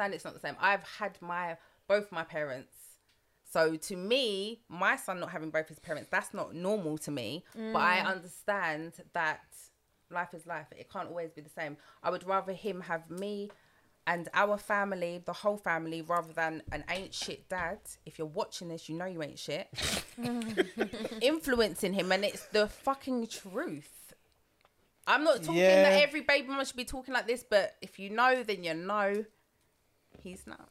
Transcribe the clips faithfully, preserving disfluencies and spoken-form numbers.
understand it's not the same. I've had my both my parents. So to me, my son not having both his parents, that's not normal to me. Mm. But I understand that life is life. It can't always be the same. I would rather him have me and our family, the whole family, rather than an ain't shit dad. If you're watching this, you know you ain't shit. Influencing him, and it's the fucking truth. I'm not talking yeah. that every baby mum should be talking like this, but if you know, then you know he's nuts.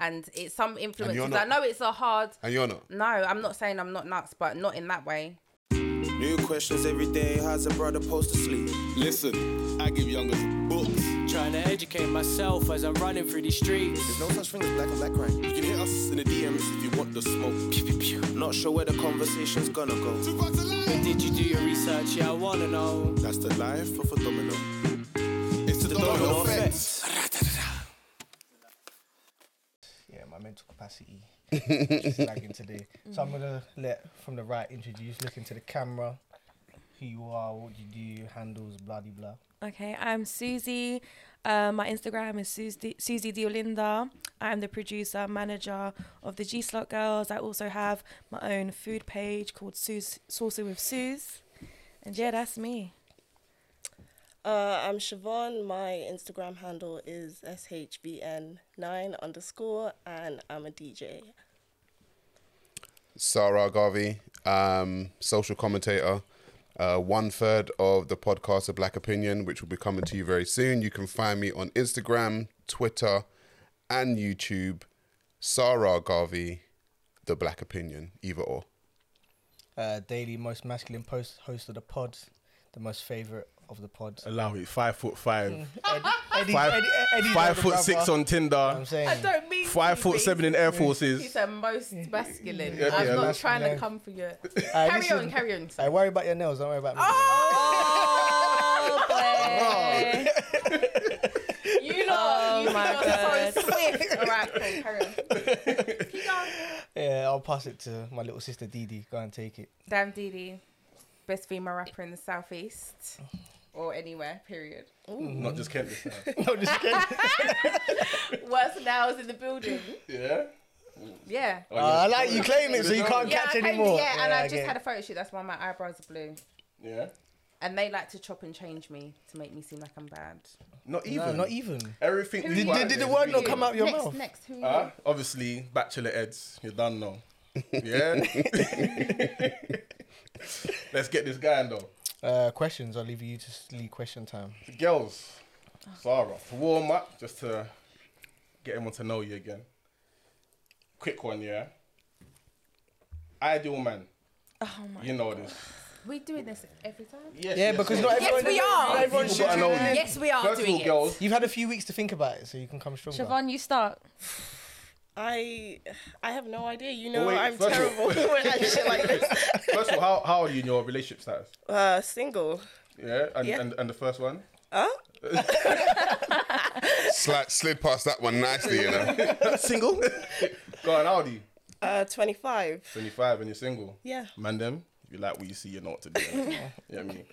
And it's some influences. I know it's a hard... And you're not? No, I'm not saying I'm not nuts, but not in that way. New questions every day. How's a brother supposed to sleep? Listen, I give youngers books. Trying to educate myself as I'm running through these streets. There's no such thing as black and black crime. You can hit us in the D Ms if you want the smoke. Pew, pew, pew. Not sure where the conversation's gonna go. But did you do your research? Yeah, I wanna know. That's the life of a domino. It's the, the domino, domino effect. Effect. Yeah, my mental capacity. Just lagging today. So I'm going to let from the right introduce, look into the camera, who you are, what you do, handles, blah, de, blah. Okay, I'm Suzy. Uh, my Instagram is Suzy de Olinda. I'm the producer, manager of the G-Slot Girls. I also have my own food page called Suze Sourcing with Suze. And yeah, that's me. Uh, I'm Siobhan. My Instagram handle is S H B N nine underscore, and I'm a D J. Sarah Garvey, um, social commentator, uh, one third of the podcast, The Black Opinion, which will be coming to you very soon. You can find me on Instagram, Twitter, and YouTube. Sarah Garvey, The Black Opinion, either or. Uh, daily most masculine post, host of the pod, the most favourite of the pod. Allow it. Five foot five. Mm. Eddie, five Eddie, Eddie, five foot brother. Six on Tinder. I'm saying. I don't mean five foot seven in Air Forces. He's the most masculine. Yeah, I'm yeah, not trying to come for you. Right, carry on, is, carry on. I right, worry about your nails. Don't worry about me. Oh, boy. You lot, you lot are so swift. All right, cool, carry on. Keep going. Yeah, I'll pass it to my little sister Dee Dee. Go and take it. Damn Dee Dee. Best female rapper in the southeast or anywhere, period. Ooh. Not just Kent this time. Not just Kent. Worse nails in the building. Yeah? Yeah. Oh, uh, I like you claim it so you can't yeah, catch I anymore. Claimed, yeah, yeah, and I, I just had a photo shoot. That's why my eyebrows are blue. Yeah? And they like to chop and change me to make me seem like I'm bad. Not even. No, not even. Everything. Did, did, did the word not come out of your next, mouth? Next, who? Uh, obviously, Bachelor Eds. You're done now. Yeah? Let's get this guy in though. Uh, questions, I'll leave you to lead question time. The girls, Sarah, for warm up, just to get everyone to know you again. Quick one, yeah. Ideal man. Oh my You know God. This. We're doing this every time? Yes, yeah, yes, because yes. not everyone... Yes, we are. Not everyone should know you. Yes, we are First doing all, it. Girls, you've had a few weeks to think about it, so you can come stronger. Siobhan, you start. I I have no idea. You know, oh, wait, I'm terrible when I shit like this. First of all, how, how are you in your relationship status? Uh, single. Yeah? And yeah. And, and the first one? Huh? Slide, slid past that one nicely, you know. Single? Go on, how old are you? Uh, twenty-five. twenty-five and you're single? Yeah. Man them, if you like what you see, you know what to do. You know what I mean?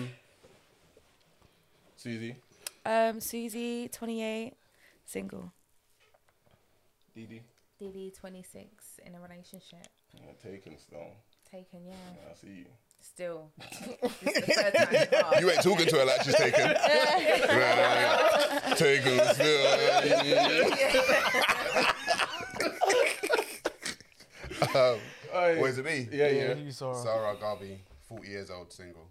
Um, Suzy? Um, Suzy, twenty-eight, single. Didi? Didi, twenty-six, in a relationship. Yeah, taken still. Taken, yeah. yeah. I see you. Still. You ain't talking to her like she's taken. Right. Taken still. um, Where's it me? Yeah, yeah. yeah. Sarah. Sarah Garvey, forty years old, single.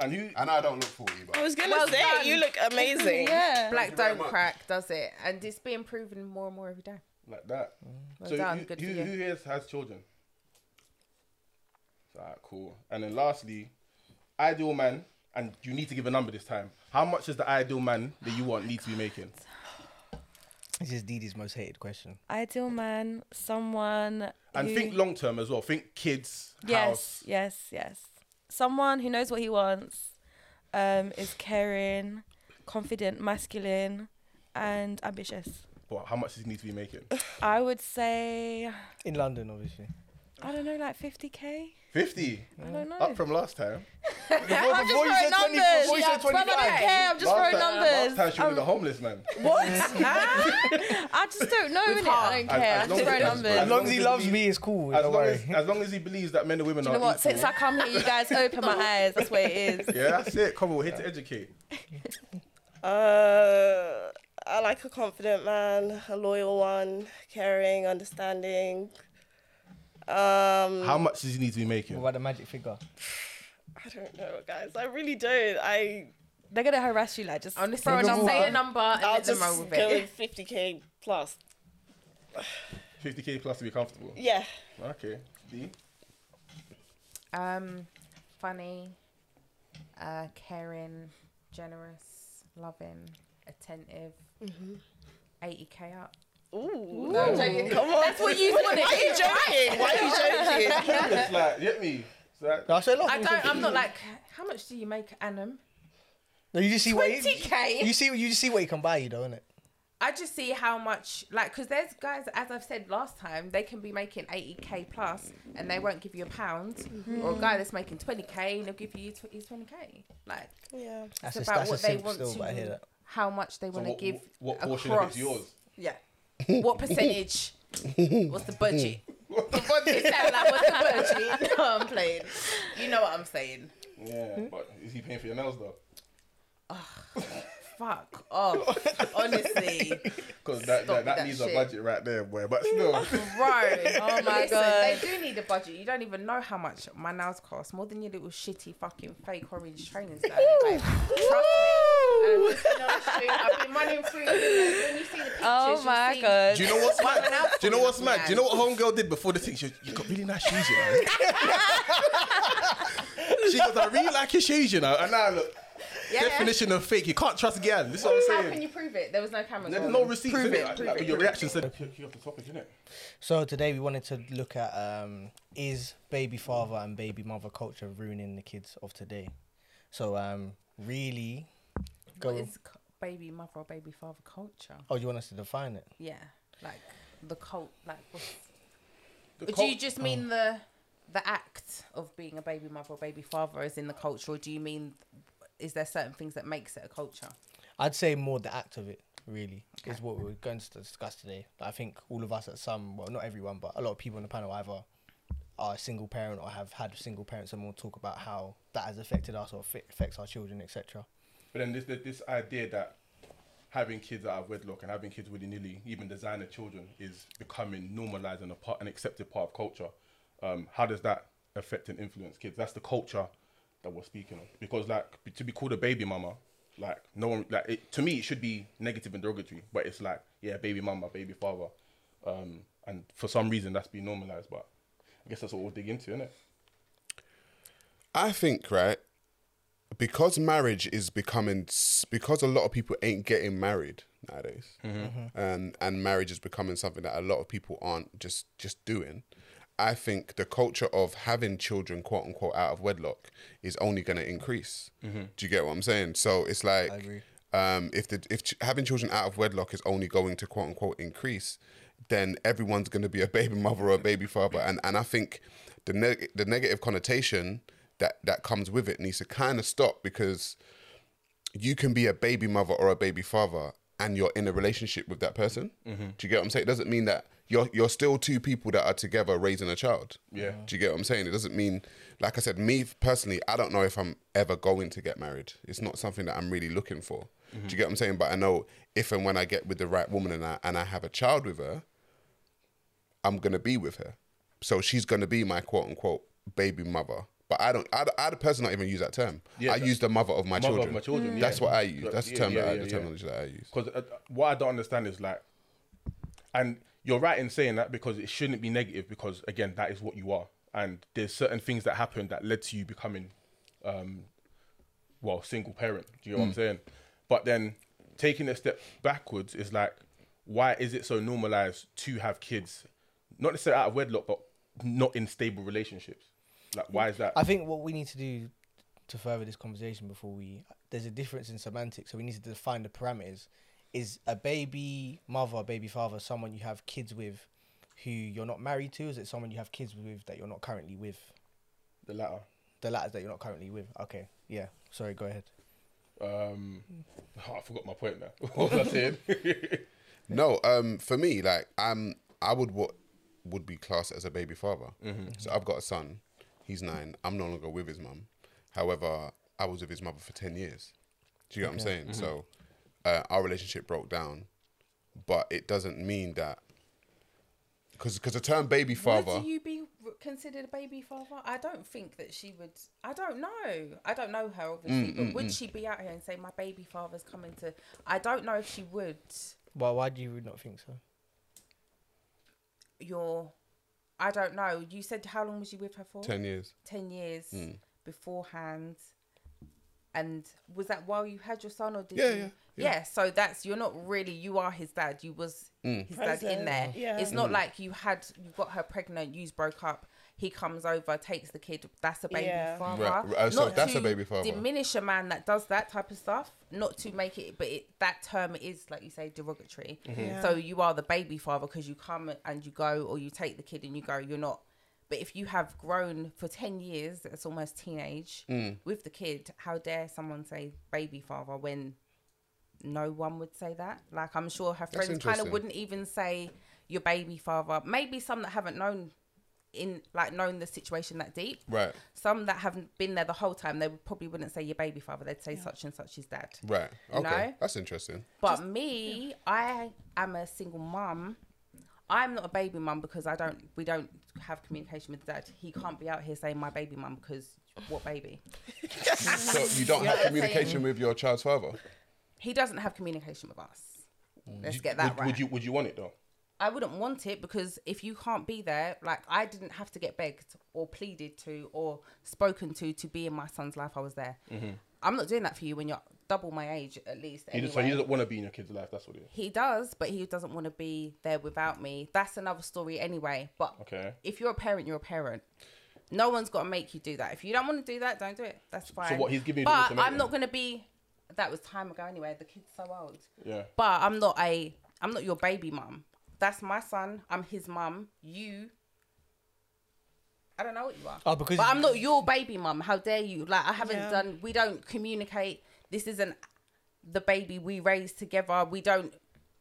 And you and I don't look forty, but I was gonna well say done. You look amazing. Yeah, black don't crack, does it? And it's being proven more and more every day. Like that. Mm. Well so done. You, Good you, for you. Who here has children? So, all right, cool. And then lastly, ideal man, and you need to give a number this time. How much is the ideal man that you want oh need God. to be making? This is Dee Dee's most hated question. Ideal man, someone. And who... think long term as well. Think kids. Yes, house. yes, yes. Someone who knows what he wants, um, is caring, confident, masculine, and ambitious. Well, how much does he need to be making? I would say... In London, obviously. I don't know, like fifty K? fifty? I don't know. Up from last time. Before, I'm before just throwing numbers. Before you said twenty-five. I don't care, I'm just throwing numbers. Last time she was a homeless man. What? I just don't know, innit? I don't care, I just throw numbers. As long as he loves me, it's cool. As long as he believes that men and women are equal. You know what, since I come here, you guys open my eyes, that's what it is. Yeah, that's it, come on, here to educate. Uh, I like a confident man, a loyal one, caring, understanding. Um, How much does he need to be making? What about the magic figure? I don't know, guys. I really don't. I they're gonna harass you, like just I'm just throw a number. Say a number. And I'll just go with fifty k plus. Fifty k plus to be comfortable. Yeah. Okay. B. Um, funny, uh, caring, generous. Loving, attentive, mm-hmm. eighty k up. Ooh, Ooh. No, I'm joking. Come on. That's what you wanted. Why are you joking? Why are you joking? It's like, get me. Like, I, say, look, I don't. I'm not like. How much do you make annum? No, you just see what you, you see. You just see what you can buy, you know, innit? I just see how much, like, because there's guys, as I've said last time, they can be making eighty k plus and they won't give you a pound. Mm-hmm. Or a guy that's making twenty k and they'll give you his twenty k. Like, yeah. That's it's just, about that's what they want still, to, I hear that. How much they so want to give. What portion across. Of it's yours? Yeah. What percentage? What's the budget? What's the budget? Like, what's the budget? No, I'm playing. You know what I'm saying. Yeah, but is he paying for your nails though? Ugh. Fuck off, honestly. Because that, that, that, that needs shit. A budget right there, boy. But still. Bro, oh my God. They do need a budget. You don't even know how much my nails cost. More than your little shitty fucking fake orange trainers. Like, like, trust me. Um, I've been running through. When you see the pictures, oh my see, God. Do you know what's mad? Do you know what's mad? Do you know what homegirl did before the thing? She, you got really nice shoes, you know. She goes, I really like your shoes, you know. And now look. Yeah, definition yeah. of fake. You can't trust again. This is what I'm saying. How can you prove it? There was no camera. There's no receipts. Prove it. Like, prove like, it your prove reaction it. Said you're off the topic, isn't it? So today we wanted to look at um, is baby father and baby mother culture ruining the kids of today? So um, really, go. What is baby mother or baby father culture? Oh, you want us to define it? Yeah, like the cult. Like, what's... do you just mean oh. the the act of being a baby mother or baby father is in the culture, or do you mean? Is there certain things that makes it a culture? I'd say more the act of it, really, okay. is what we're going to discuss today. I think all of us at some, well, not everyone, but a lot of people on the panel either are a single parent or have had single parents, and we'll talk about how that has affected us or affects our children, et cetera. But then this this idea that having kids out of wedlock and having kids willy-nilly, even designer children, is becoming normalised and a part, an accepted part of culture. Um, how does that affect and influence kids? That's the culture that we're speaking of, because like to be called a baby mama, like no one, like it, to me it should be negative and derogatory, but it's like yeah, baby mama, baby father, um, and for some reason that's been normalized. But I guess that's what we'll dig into, isn't it? I think right, because marriage is becoming, because a lot of people ain't getting married nowadays, mm-hmm. and and marriage is becoming something that a lot of people aren't just just doing. I think the culture of having children, quote unquote, out of wedlock is only going to increase. Mm-hmm. Do you get what I'm saying? So it's like, I agree. Um, if the if ch- having children out of wedlock is only going to quote unquote increase, then everyone's going to be a baby mother or a baby father, and and I think the neg- the negative connotation that that comes with it needs to kind of stop, because you can be a baby mother or a baby father and you're in a relationship with that person. Mm-hmm. Do you get what I'm saying? It doesn't mean that you're you're still two people that are together raising a child. Yeah. Do you get what I'm saying? It doesn't mean, like I said, me personally, I don't know if I'm ever going to get married. It's not something that I'm really looking for. Mm-hmm. Do you get what I'm saying? But I know if and when I get with the right woman and I, and I have a child with her, I'm going to be with her. So she's going to be my quote unquote baby mother. But I don't, I, I personally don't even use that term. Yeah, I use the mother of my mother children. Of my children. Mm. That's yeah. what I use. That's the, term yeah, yeah, that I, yeah, the terminology yeah. that I use. Because uh, what I don't understand is like, and you're right in saying that, because it shouldn't be negative, because again, that is what you are. And there's certain things that happened that led to you becoming, um, well, single parent. Do you know mm. what I'm saying? But then taking a step backwards is like, why is it so normalized to have kids, not necessarily out of wedlock, but not in stable relationships? Like, why is that? I think what we need to do to further this conversation before we... There's a difference in semantics, so we need to define the parameters. Is a baby mother, baby father, someone you have kids with who you're not married to? Is it someone you have kids with that you're not currently with? The latter. The latter that you're not currently with. Okay, yeah. Sorry, go ahead. Um, oh, I forgot my point now. What was I saying? No, um, for me, like, I'm, I would what would be classed as a baby father. Mm-hmm. So I've got a son. He's nine. I'm no longer with his mum. However, I was with his mother for ten years. Do you get okay. what I'm saying? Mm-hmm. So uh, our relationship broke down, but it doesn't mean that. Because the term baby father... Would you be considered a baby father? I don't think that she would... I don't know. I don't know her, obviously. Mm, but mm, would mm. she be out here and say, my baby father's coming to... I don't know if she would. Well, why do you not think so? You're... I don't know. You said how long was you with her for? Ten years. Ten years mm. beforehand. And was that while you had your son or did yeah, you... Yeah. Yeah. yeah, so that's, you're not really, you are his dad. You was mm. his Present. dad in there. Yeah. It's not mm. like you had, you got her pregnant, you broke up, he comes over, takes the kid, that's a baby yeah. father. Right. Uh, so not that's to a baby father. Diminish a man that does that type of stuff, not to make it, but it, that term is, like you say, derogatory. Mm-hmm. Yeah. So you are the baby father because you come and you go, or you take the kid and you go, you're not. But if you have grown for ten years, that's almost teenage, mm. with the kid, how dare someone say baby father when... No one would say that. Like, I'm sure her friends kind of wouldn't even say your baby father. Maybe some that haven't known in like known the situation that deep. Right. Some that haven't been there the whole time, they probably wouldn't say your baby father. They'd say yeah. such and such is dad. Right. Okay. You know? That's interesting. But Just, me, yeah. I am a single mum. I'm not a baby mum because I don't. We don't have communication with dad. He can't be out here saying my baby mum because what baby? So you don't have communication saying, with your child's father. He doesn't have communication with us. Let's get that would, right. Would you Would you want it though? I wouldn't want it because if you can't be there, like I didn't have to get begged or pleaded to or spoken to to be in my son's life. I was there. Mm-hmm. I'm not doing that for you when you're double my age at least. Anyway. He just, so he doesn't want to be in your kid's life. That's what it is. He does, but he doesn't want to be there without me. That's another story anyway. But okay. if you're a parent, you're a parent. No one's got to make you do that. If you don't want to do that, don't do it. That's fine. So what he's giving you? But I'm not going to be. That was time ago anyway. The kid's so old. Yeah. But I'm not a, I'm not your baby mum. That's my son. I'm his mum. You, I don't know what you are. Oh, because but I'm not your baby mum. How dare you? Like, I haven't yeah. done, we don't communicate. This isn't the baby we raised together. We don't,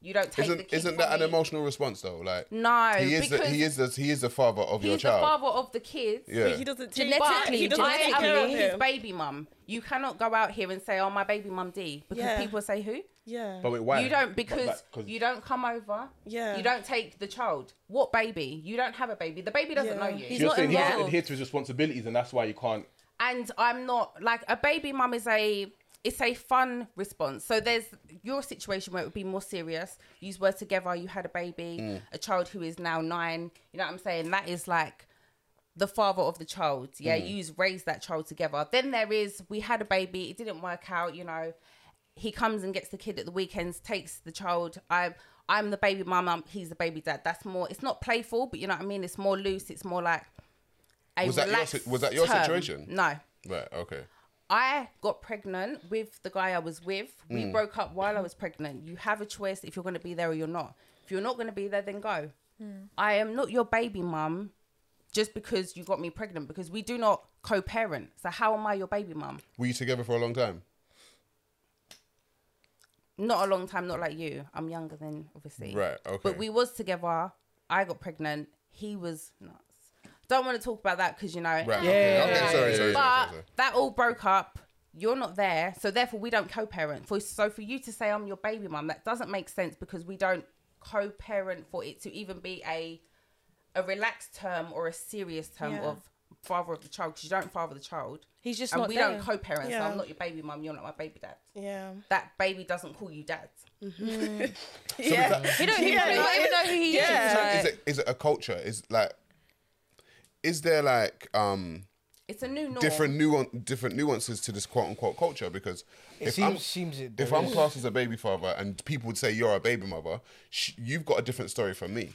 you don't take isn't, the kid Isn't that me. an emotional response though? Like, no. He is, the, he is, the, he is the father of your child. He's the father of the kids. Yeah. But he doesn't take Genetically, he doesn't genetically take care of him. His baby mum. You cannot go out here and say, oh, my baby mum D, because yeah. people say who? Yeah. But wait, why? You don't, because but, but, you don't come over. Yeah. You don't take the child. What baby? You don't have a baby. The baby doesn't yeah. know you. He's You're not saying involved. He doesn't adhere to his responsibilities and that's why you can't. And I'm not, like, a baby mum is a... It's a fun response. So there's your situation where it would be more serious. You were together, you had a baby, mm. a child who is now nine. You know what I'm saying? That is like the father of the child. Yeah, mm. you raised that child together. Then there is, we had a baby. It didn't work out, you know. He comes and gets the kid at the weekends, takes the child. I, I'm the baby mama. He's the baby dad. That's more, it's not playful, but you know what I mean? It's more loose. It's more like a was that relaxed your, Was that your term. situation? No. Right, okay. I got pregnant with the guy I was with. We mm. broke up while I was pregnant. You have a choice if you're going to be there or you're not. If you're not going to be there, then go. Mm. I am not your baby mum just because you got me pregnant, because we do not co-parent. So how am I your baby mum? Were you together for a long time? Not a long time, not like you. I'm younger than, obviously. Right, okay. But we was together. I got pregnant. He was not. Don't want to talk about that because, you know... Right. Yeah. Okay. Okay. Okay. Sorry, sorry, but sorry. that all broke up. You're not there. So, therefore, we don't co-parent. For, so, for you to say I'm your baby mum, that doesn't make sense because we don't co-parent for it to even be a a relaxed term or a serious term yeah. of father of the child, because you don't father the child. He's just and not And we there. don't co-parent. Yeah. So, I'm not your baby mum. You're not my baby dad. Yeah. That baby doesn't call you dad. Mm-hmm. so yeah. That, he don't even know who he is. Is it a culture? Is like... Is there like um, it's a new norm. different nuance, different nuances to this quote unquote culture? Because it if seems, I'm seems it if is. I'm classed as a baby father and people would say you're a baby mother, sh- you've got a different story from me.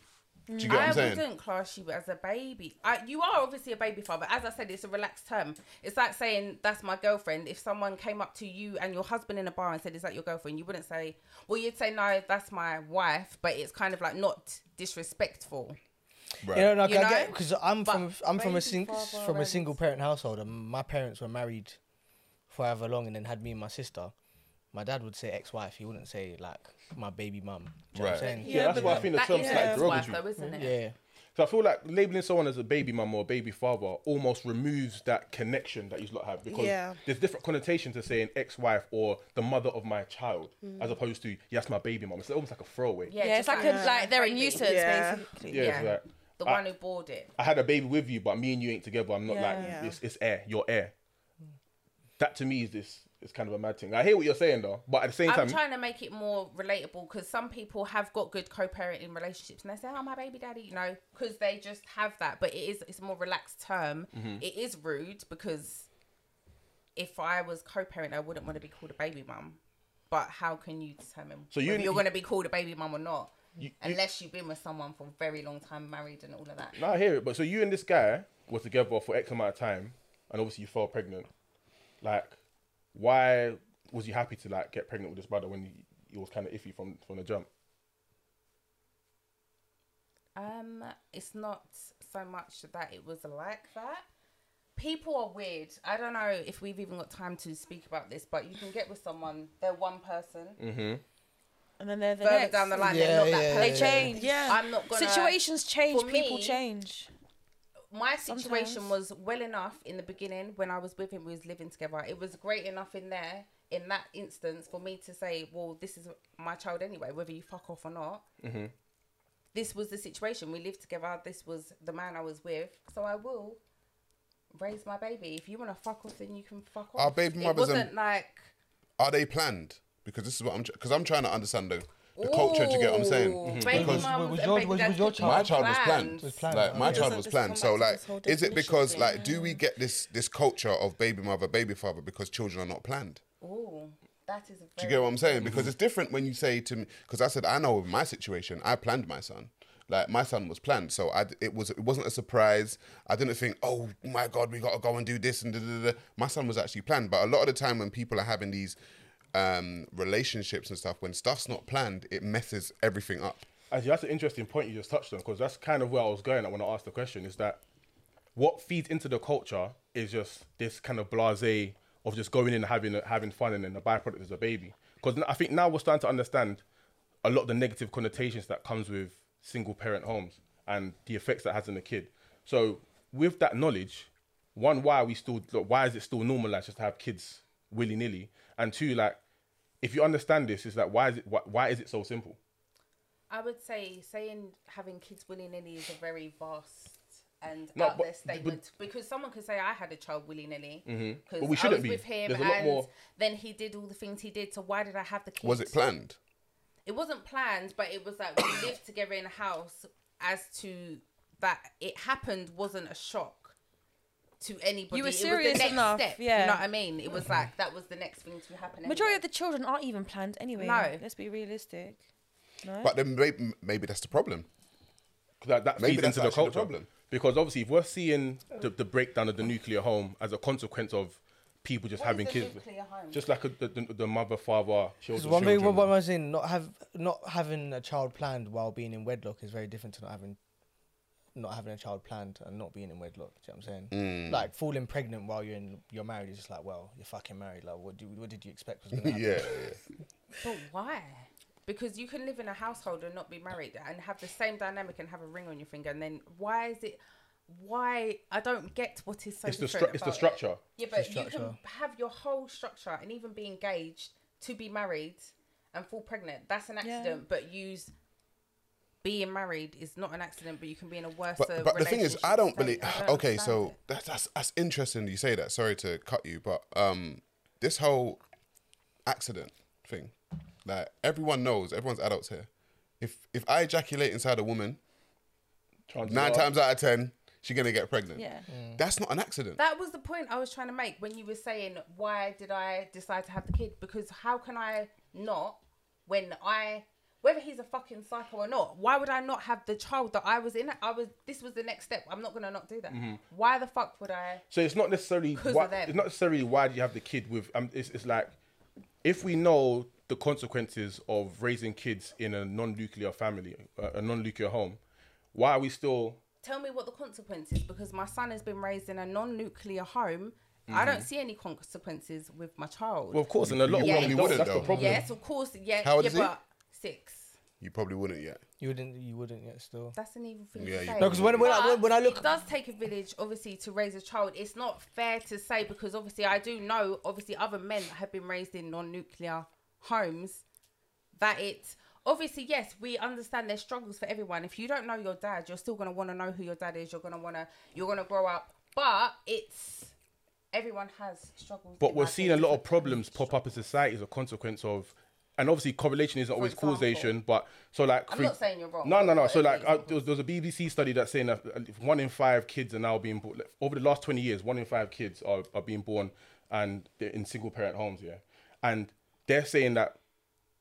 Do you get I what I'm saying? I wouldn't class you as a baby. I, you are obviously a baby father. As I said, it's a relaxed term. It's like saying that's my girlfriend. If someone came up to you and your husband in a bar and said, "Is that your girlfriend?" you wouldn't say, "Well, you'd say no, that's my wife." But it's kind of like not disrespectful. Right. You know, like, you I know? get because I'm but from I'm from a sing, from a single parent household, and my parents were married for however long, and then had me and my sister. My dad would say ex-wife. He wouldn't say like my baby mum. Do you right. know what I'm saying? Yeah, yeah that's why I think the term's like yeah. derogatory, though, isn't it? Yeah. So I feel like labelling someone as a baby mum or a baby father almost removes that connection that you lot have, because yeah. there's different connotations to saying ex-wife or the mother of my child mm. as opposed to, yes, my baby mum. It's almost like a throwaway. Yeah, yeah it's like, like, a, like they're a nuisance, yeah. basically. Yeah, yeah. Like, the I, one who bought it. I had a baby with you, but me and you ain't together. I'm not yeah. like, yeah. it's, it's air, you're air. Mm. That to me is this. It's kind of a mad thing. I hear what you're saying though, but at the same I'm time... I'm trying to make it more relatable, because some people have got good co-parenting relationships and they say, oh, my baby daddy, you know, because they just have that. But it is, it's a more relaxed term. Mm-hmm. It is rude, because if I was co-parent, I wouldn't want to be called a baby mum. But how can you determine so you, whether you're you, going to be called a baby mum or not? You, unless you, you've been with someone for a very long time, married and all of that. No, I hear it. But so you and this guy were together for X amount of time, and obviously you fell pregnant. Like... Why was you happy to like get pregnant with this brother when it was kind of iffy from, from the jump? Um, it's not so much that it was like that. People are weird. I don't know if we've even got time to speak about this, but you can get with someone. They're one person. Mm-hmm. And then they're the further next. down the line. Yeah, they're not yeah, that person. They change. Yeah. I'm not gonna. Situations change. For people me, change. My situation Sometimes. was well enough in the beginning when I was with him, we was living together. It was great enough in there, in that instance, for me to say, well, this is my child anyway, whether you fuck off or not. Mm-hmm. This was the situation. We lived together. This was the man I was with. So I will raise my baby. If you want to fuck off, then you can fuck off. Our baby mothers, it wasn't um, like... Are they planned? Because this is what I'm... Because I'm trying to understand though. The culture, do you get what I'm saying? Mm-hmm. Because was, was your, was, was your child my child was planned. Was planned. Was planned. Like, my child was planned. So, like, is it because, like, do we get this this culture of baby mother, baby father because children are not planned? Oh, that is a very... Do you get what I'm saying? Because it's different when you say to me... Because I said, I know in my situation, I planned my son. Like, my son was planned. So, I, it, was, it wasn't a surprise. I didn't think, oh, my God, we got to go and do this and da-da-da. My son was actually planned. But a lot of the time when people are having these... Um, relationships and stuff, when stuff's not planned, it messes everything up. Actually, that's an interesting point you just touched on, because that's kind of where I was going at when I asked the question, is that what feeds into the culture is just this kind of blasé of just going in and having having fun, and then the byproduct is a baby. Because I think now we're starting to understand a lot of the negative connotations that comes with single parent homes and the effects that has on the kid. So with that knowledge, one, why are we still why is it still normalised just to have kids willy nilly, and two, like, if you understand this, it's like, why is it why, why is it so simple? I would say saying having kids willy-nilly is a very vast and no, out but, there statement. But, because someone could say, I had a child willy-nilly. Mm-hmm. But we shouldn't be. I was with him There's and more... then he did all the things he did, so why did I have the kids? Was it planned? It wasn't planned, but it was like we lived together in a house, as to that it happened wasn't a shock. To anybody, you were serious it was the next enough. Step, yeah. You know what I mean? It was like that was the next thing to happen. Anyway. Majority of the children aren't even planned anyway. No, let's be realistic. No? But then maybe, maybe that's the problem. That, that maybe feeds that's into the culture the problem, because obviously if we're seeing the, the breakdown of the nuclear home as a consequence of people just what having kids, home? Just like a, the, the, the mother, father, children. One children. What I'm saying, not have not having a child planned while being in wedlock is very different to not having. Not having a child planned and not being in wedlock, do you know what I'm saying? Mm. Like, falling pregnant while you're in you're married is just like, well, you're fucking married. Like, what do what did you expect was going to happen? yeah, yeah. But why? Because you can live in a household and not be married and have the same dynamic and have a ring on your finger, and then why is it? Why I don't get what is so it's different the stru- about It's the structure. It. Yeah, but structure. You can have your whole structure and even be engaged to be married and fall pregnant. That's an accident, yeah. but use. Being married is not an accident, but you can be in a worse relationship. But, but the thing is, I don't believe... I don't okay, so that's, that's that's interesting you say that. Sorry to cut you, but um, this whole accident thing, like, everyone knows, everyone's adults here. If if I ejaculate inside a woman, Chances nine are. times out of ten, she's going to get pregnant. Yeah. Mm. That's not an accident. That was the point I was trying to make when you were saying, why did I decide to have the kid? Because how can I not, when I... Whether he's a fucking psycho or not, why would I not have the child that I was in? I was. This was the next step. I'm not gonna not do that. Mm-hmm. Why the fuck would I? So it's not necessarily. Why, of them. It's not necessarily why do you have the kid with. Um, it's, it's like, if we know the consequences of raising kids in a non-nuclear family, uh, a non-nuclear home, why are we still tell me what the consequence is, because my son has been raised in a non-nuclear home. Mm-hmm. I don't see any consequences with my child. Well, of course, and a lot of yeah. women wouldn't. That's though. The problem. Yes, of course. Yeah. How old yeah, is but he? Six. You probably wouldn't yet. You wouldn't. You wouldn't yet. Still. That's an evil thing yeah, to say. No, because when, when I when I look, it does take a village, obviously, to raise a child. It's not fair to say, because obviously I do know, obviously, other men that have been raised in non-nuclear homes, that it's obviously yes, we understand there's struggles for everyone. If you don't know your dad, you're still gonna want to know who your dad is. You're gonna wanna. You're gonna grow up, but it's. Everyone has struggles. But we're seeing a lot of problems pop up in society as a consequence of, and obviously correlation isn't always causation, but so like... I'm not saying you're wrong. No, no, no. So like I, there, was, there was a B B C study that's saying that one in five kids are now being born, over the last twenty years, one in five kids are, are being born and they're in single parent homes, yeah. And they're saying that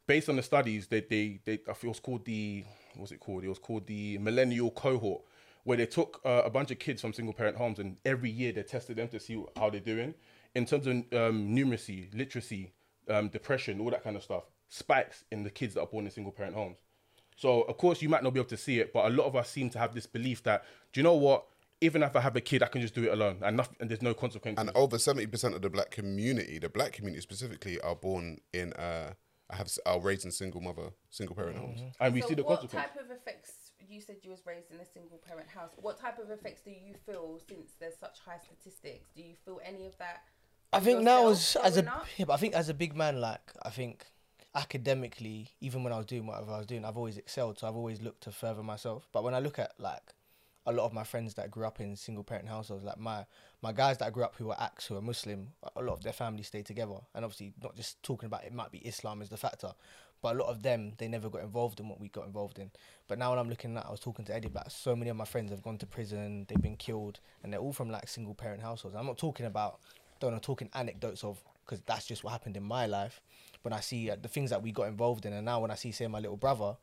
based on the studies that they, they, I feel it was called the, what was it called? It was called the Millennial Cohort, where they took uh, a bunch of kids from single-parent homes, and every year they tested them to see how they're doing. In terms of um, numeracy, literacy, um, depression, all that kind of stuff, spikes in the kids that are born in single-parent homes. So, of course, you might not be able to see it, but a lot of us seem to have this belief that, do you know what, even if I have a kid, I can just do it alone, and, nothing, and there's no consequences. And over seventy percent of the black community, the black community specifically, are born in, uh, I have, are raised in single-mother, single-parent mm-hmm. homes. And we so see the what consequences. Type of effects... You said you was raised in a single parent house. What type of effects do you feel since there's such high statistics? Do you feel any of that? I think now as as a yeah, but I think as a big man, like I think academically, even when I was doing whatever I was doing, I've always excelled. So I've always looked to further myself. But when I look at like a lot of my friends that grew up in single parent households, like my my guys that grew up who are Axe, who are Muslim, a lot of their families stayed together. And obviously, not just talking about it, it might be Islam is the factor. But a lot of them, they never got involved in what we got involved in. But now when I'm looking at, I was talking to Eddie about so many of my friends have gone to prison, they've been killed, and they're all from like single parent households. I'm not talking about, don't know, talking anecdotes of, because that's just what happened in my life. But I see uh, the things that we got involved in, and now when I see, say, my little brother,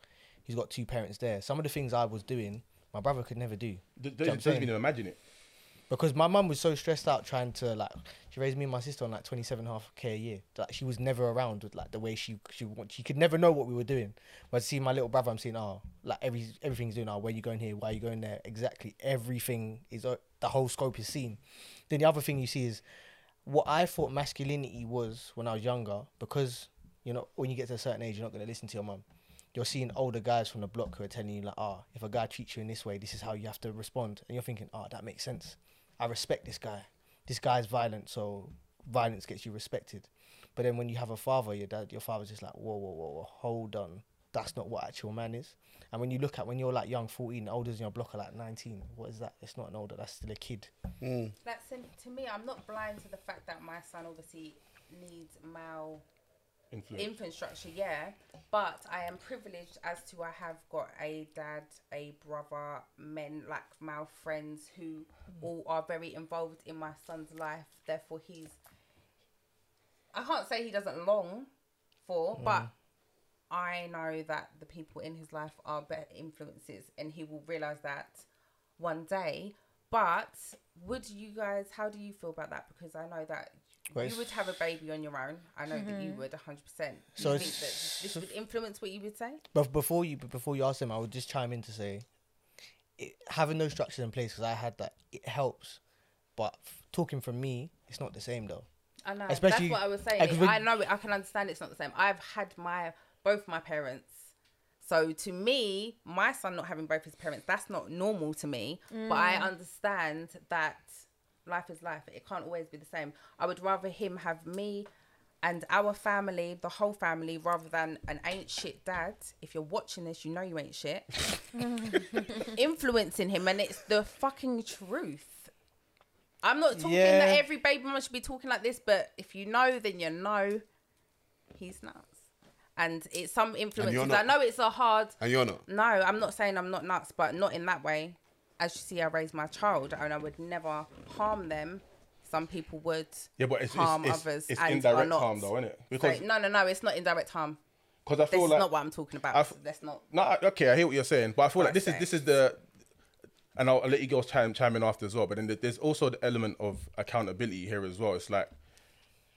he's got two parents there. Some of the things I was doing, my brother could never do. Don't you know what I'm imagine it. Because my mum was so stressed out trying to, like, she raised me and my sister on, like, twenty-seven and a half K a year. Like, she was never around with, like, the way she, she, she could never know what we were doing. But see, my little brother, I'm seeing, oh, like, every everything's doing, oh, where you going here? Why are you going there? Exactly. Everything is, uh, the whole scope is seen. Then the other thing you see is what I thought masculinity was when I was younger, because, you know, when you get to a certain age, you're not going to listen to your mum. You're seeing older guys from the block who are telling you, like, ah, oh, if a guy treats you in this way, this is how you have to respond. And you're thinking, oh, that makes sense. I respect this guy. This guy's violent, so violence gets you respected. But then when you have a father, your dad, your father's just like, whoa, whoa, whoa, whoa, hold on. That's not what actual man is. And when you look at when you're like young, fourteen, olders in your block are like nineteen. What is that? It's not an older. That's still a kid. Mm. That's to me. I'm not blind to the fact that my son obviously needs male influence. Infrastructure, yeah. But I am privileged as to I have got a dad, a brother, men like male friends who all are very involved in my son's life. Therefore, he's... I can't say he doesn't long for, mm. but I know that the people in his life are better influences and he will realise that one day. But would you guys... How do you feel about that? Because I know that... You would have a baby on your own. I know mm-hmm. that you would, one hundred percent. Do you so think that this would influence what you would say? But before you before you ask them, I would just chime in to say, it, having those structures in place, because I had that, it helps. But f- talking from me, it's not the same, though. I know. Especially, that's what I was saying. I know, I can understand it's not the same. I've had my both my parents. So to me, my son not having both his parents, that's not normal to me. Mm. But I understand that... Life is life. It can't always be the same. I would rather him have me and our family, the whole family, rather than an ain't shit dad. If you're watching this, you know you ain't shit. Influencing him, and it's the fucking truth. I'm not talking yeah. that every baby mum should be talking like this, but if you know, then you know he's nuts. And it's some influences. I know it's a hard... And you're not? No, I'm not saying I'm not nuts, but not in that way. As you see, I raised my child, and I would never harm them. Some people would yeah, but it's, harm it's, it's, others. It's and indirect not. harm, though, isn't it? Because so, no, no, no, it's not indirect harm. Because I feel that's like that's not what I'm talking about. F- so that's not. No, I, okay, I hear what you're saying, but I feel like this saying. is this is the, and I'll, I'll let you girls chime chime in after as well. But then there's also the element of accountability here as well. It's like,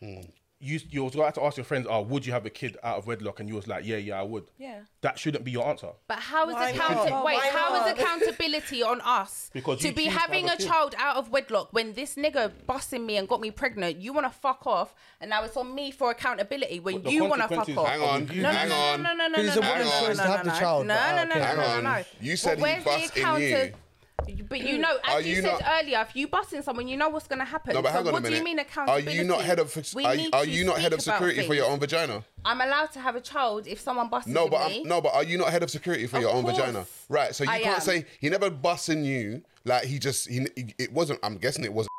hmm. you you was about to ask your friends, oh, would you have a kid out of wedlock? And you was like, yeah, yeah, I would. Yeah. That shouldn't be your answer. But how is account- oh, wait, how is accountability on us because to be having to a, a child out of wedlock when this nigga busting me and got me pregnant? You want to fuck off, and now it's on me for accountability when you want to fuck off. Hang on, no, hang no, on. No, no, no, no, no, no, no, no, no, no, no, no, no. You said he bust in you. But you know, as you, you said not, earlier, if you bust in someone, you know what's going to happen. No, but hang so on what a minute. Do you mean accountability? Are you not head of we are, are you not head of security things. For your own vagina? I'm allowed to have a child if someone busts no, in but me. I'm, no, but are you not head of security for of your own course. Vagina? Right. So you I can't am. Say he never busts in you. Like he just he it wasn't. I'm guessing it wasn't.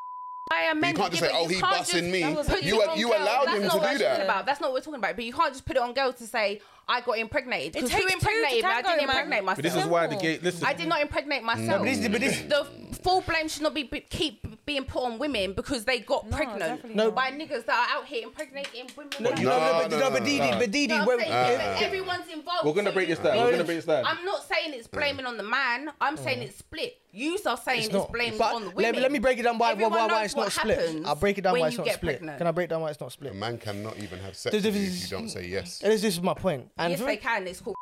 I am you can't just say, oh, he busting me. You you allowed him to do that. That's not what we're talking about. But you can't just put it on girls to say, I got impregnated. Because who impregnated? But I didn't impregnate myself. But this is why the gay... Listen. I did not impregnate myself. No, but this, but this, the full blame should not be, be keep being put on women because they got no, pregnant no. by niggas that are out here impregnating women. No, no, no, no, no, but Didi, but Didi... No, no, no, no, no, no, no, no, uh, everyone's involved. We're going to break this down. We're going to break this down. I'm not saying it's blaming on the man. I'm saying it's split. You are saying it's, it's blaming but on the women. Let me, let me break it down why, why, why, why it's not split. I'll break it down why it's not split. Pregnant. Can I break down why it's not split? A man cannot even have sex with you if you don't say yes. This is my point. And yes, they can. It's called.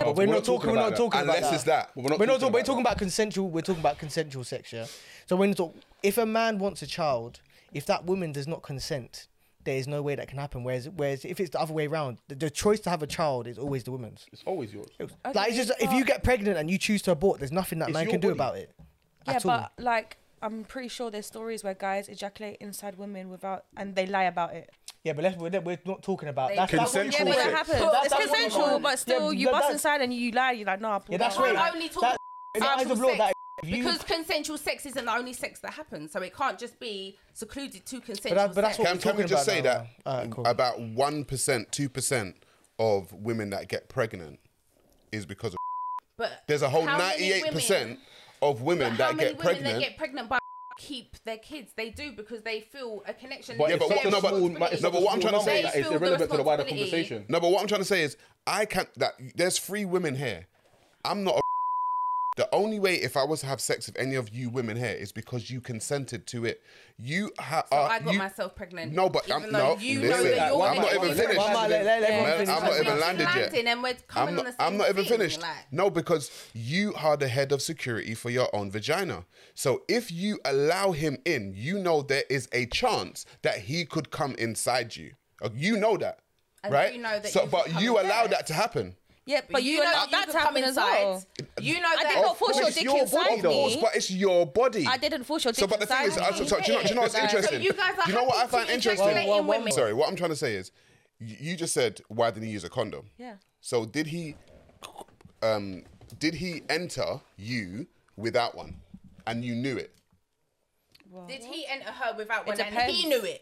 Oh, we're, we're not talking. We're not talking about that. Unless it's that. We're not. We're talking. We're talking about consensual. We're talking about consensual sex. Yeah. So when you talk, if a man wants a child, if that woman does not consent, there is no way that can happen. Whereas, whereas if it's the other way around, the, the choice to have a child is always the woman's. It's always yours. It was, okay, like it's just if you get pregnant and you choose to abort, there's nothing that man can body. do about it. Yeah, at all. But like I'm pretty sure there's stories where guys ejaculate inside women without, and they lie about it. Yeah, but let's, we're not talking about they, that's consensual. That's yeah, that happens. That, it's consensual, but still, yeah, you bust inside and you lie. You're like, nah. Yeah, that's right. Like, only talk that, about law, that because you... consensual sex isn't the only sex that happens, so it can't just be secluded to consensual. But, that, but that's sex. What can, we're can talking we just about say now, that right, cool. About one percent, two percent of women that get pregnant is because of. But there's a whole ninety-eight percent of women that get pregnant. How many women get pregnant by? Keep their kids, they do because they feel a connection. But yeah, but what, no, but, no, but what I'm trying to say is it's irrelevant to the wider conversation. No, but what I'm trying to say is I can't. That there's three women here. I'm not. A the only way if I was to have sex with any of you women here is because you consented to it. You have. So uh, I got you, myself pregnant. No, but I'm no. You know that that I'm not even finished. I'm not even landed yet. I'm not, I'm not even finished. Like. No, because you are the head of security for your own vagina. So if you allow him in, you know there is a chance that he could come inside you. You know that, and right? You know that. So, but you allow that to happen. Yeah, but, but you, you know that that's happening as well. You know that I did not force your dick your inside body, me. Course, but it's your body. I didn't force your dick so, but the thing is, so, so, do you know, do you know what's interesting? So you guys are do you know what I find interesting? Well, well, well, sorry, what I'm trying to say is, you just said, why didn't he use a condom? Yeah. So did he, um, did he enter you without one, and you knew it? Well, did he enter her without one, and he knew it?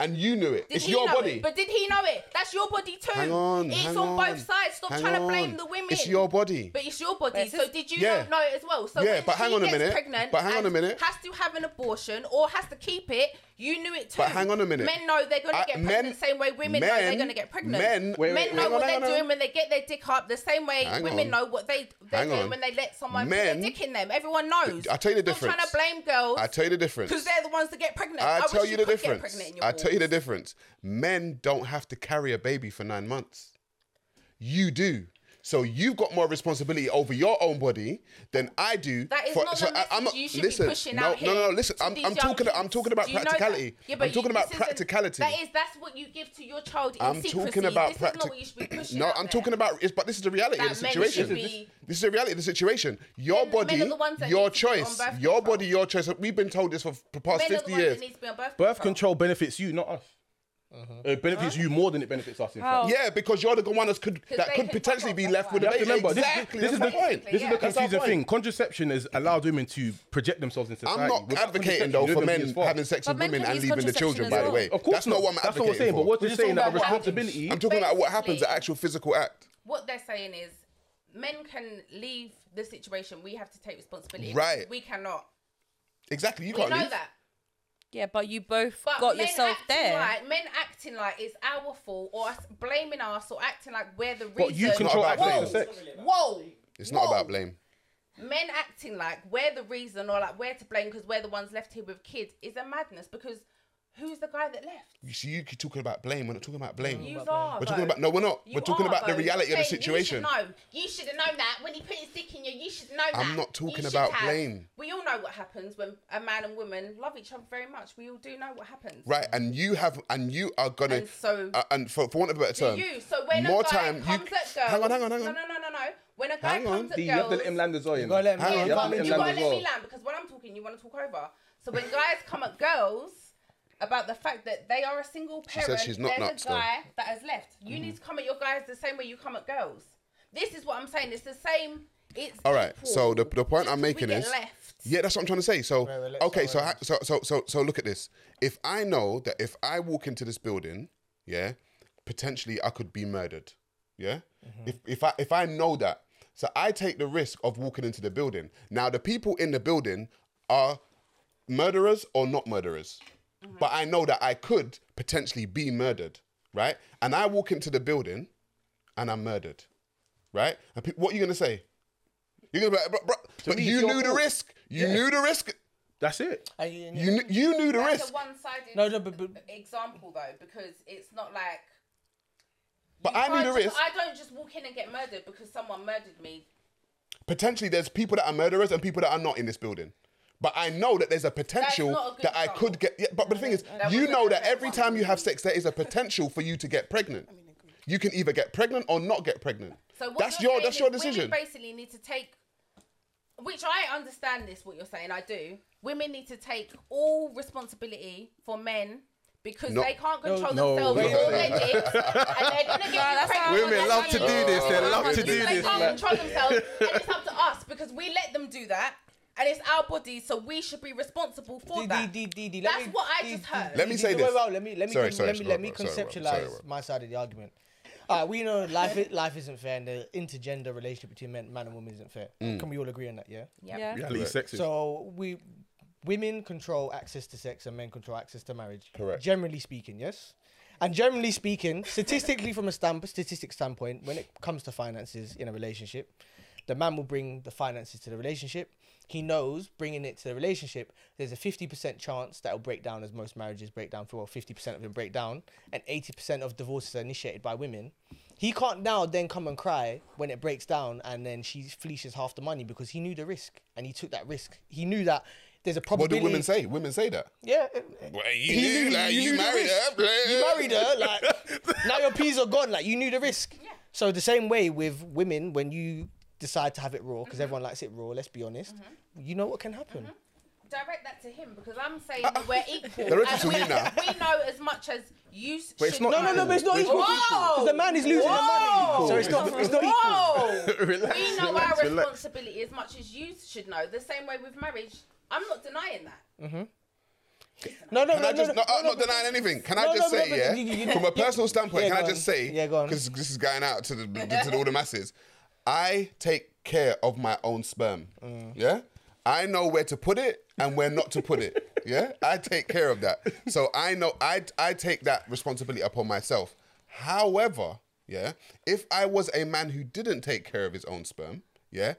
And you knew it. Did it's your body. It? But did he know it? That's your body too. Hang on, it's hang on both sides. Stop trying on. to blame the women. It's your body. But it's your body. It's so did you yeah. not know it as well? So yeah, when but hang on a minute. Pregnant but hang on a minute. Has to have an abortion or has to keep it. You knew it too. But hang on a minute. Men know they're going to get uh, pregnant men, the same way women men, know they're going to get pregnant. Men, wait, wait, men wait, know on, what they're on, doing on. when they get their dick up the same way hang women on. know what they, they're doing on. when they let someone men, put their dick in them. Everyone knows. I tell you the Stop difference. I'm trying to blame girls. I tell you the difference. Because they're the ones that get pregnant. I, I tell you, you the difference. I balls. tell you the difference. Men don't have to carry a baby for nine months. You do. So you've got more responsibility over your own body than I do. That is for, not so the I'm not, you should listen, be pushing no, out here. No, no, no, listen. I'm, I'm, talking, I'm talking about practicality. Yeah, I'm talking you, about practicality. That is, that's what you give to your child in I'm secrecy. Talking about practicality. No, I'm there. talking about, but this is the reality that of the situation. This is, this is the reality of the situation. Your body, your choice. Your body, your choice. We've been told this for the past fifty years. Birth control benefits you, not us. Uh-huh. It benefits huh? you more than it benefits us. In fact. Yeah, because you're the one that could that could potentially be left with a baby. Remember, exactly. This, this, this is the point. This yeah. is the confusing thing. Contraception has allowed women to project themselves into society. I'm not Without advocating though for men having sex with women and leaving the children. By the way, of course that's not what I'm advocating. That's what we're saying. But what you're saying about responsibility. I'm talking about what happens, the actual physical act. What they're saying is, men can leave the situation. We have to take responsibility. Right. We cannot. Exactly. You can't leave. We know that. Yeah, but you both but got yourself there. Like, men acting like it's our fault or us blaming us or acting like we're the reason. But you control acting sex. Whoa. It's not about blame. Men acting like we're the reason or like we're to blame because we're the ones left here with kids is a madness because Who's the guy that left? You see, you keep talking about blame. We're not talking about blame. You we're are. We're talking about no, we're not. You we're talking are, about though. the reality Shane, of the situation. You should know. You should have known that when he put his dick in you. You should know that. I'm not talking you about blame. We all know what happens when a man and woman love each other very much. We all do know what happens. Right, and you have, and you are gonna. And so, uh, and for, for want of a better term, you. So when more a guy time, comes you, at girls, hang on, hang on, hang on. No, no, no, no, no. When a guy hang comes on. at D, girls, you have to let him land as well. You gotta let him land. You gotta let me land because when I'm talking, you want to talk over. So when guys come at girls. About the fact that they are a single parent, she says she's not there's a guy though. that has left. You mm-hmm. need to come at your guys the same way you come at girls. This is what I'm saying. It's the same. It's all right. People. So the the point Just I'm making is, left. yeah, that's what I'm trying to say. So well, okay, so, I, so so so so look at this. If I know that if I walk into this building, yeah, potentially I could be murdered. Yeah, mm-hmm. if if I if I know that, so I take the risk of walking into the building. Now the people in the building are murderers or not murderers. Mm-hmm. But I know that I could potentially be murdered, right? And I walk into the building and I'm murdered, right? And people, what are you going to say? You're going to be like, bro, bro, but me, you knew the risk. You yeah. knew the risk. That's it. You, you, you knew the that's risk. That's a one-sided no, no, but, but, example, though, because it's not like... But I knew the risk. I don't just walk in and get murdered because someone murdered me. Potentially, there's people that are murderers and people that are not in this building. But I know that there's a potential a that I could get... Yeah, but, but the thing is, that you know that every time you have sex, there is a potential for you to get pregnant. I mean, you can either get pregnant or not get pregnant. So what that's your that's your decision. Women basically need to take... Which I understand this, what you're saying, I do. Women need to take all responsibility for men because no. they can't control no, themselves no, no, or their dicks. And they're going to get pregnant. Women love to do this. They love to do this. They can't control themselves. And it's up to us because we let them do that. And it's our body, so we should be responsible for that. That's what I just heard. Let me say this. Let me let me let me conceptualize my side of the argument. All right, we know life life isn't fair, and the intergender relationship between men, man and woman isn't fair. Mm. Can we all agree on that? Yeah. Yeah. Reality sex is. So we women control access to sex, and men control access to marriage. Correct. Generally speaking, yes. And generally speaking, statistically, from a stamp statistics standpoint, when it comes to finances in a relationship, the man will bring the finances to the relationship. He knows bringing it to the relationship, there's a fifty percent chance that will break down, as most marriages break down for, well, fifty percent of them break down, and eighty percent of divorces are initiated by women. He can't now then come and cry when it breaks down and then she fleeces half the money because he knew the risk and he took that risk. He knew that there's a probability. What do women say? Women say that. Yeah. Well, you he knew, like, you, you knew married her. You married her, like, now your peas are gone, like, you knew the risk. Yeah. So the same way with women, when you decide to have it raw because mm-hmm. everyone likes it raw, let's be honest, mm-hmm. you know what can happen. Mm-hmm. Direct that to him because I'm saying uh, we're equal. Direct it to me now. We know as much as you but should. It's not no, equal. no, no, but it's not equal. Because the man is losing Whoa. the money. So it's not, it's not equal. relax, we know relax, our relax. responsibility as much as you should know. The same way with marriage. I'm not denying that. Mm-hmm. No, no, no, I just, no, no, no. I'm not denying anything. Can no, I just no, say, no, yeah, you, you, from a personal standpoint, yeah, can I just say, because this is going out to all the masses, I take care of my own sperm, mm. yeah? I know where to put it and where not to put it, yeah? I take care of that. So I know, I, I take that responsibility upon myself. However, yeah, if I was a man who didn't take care of his own sperm, yeah,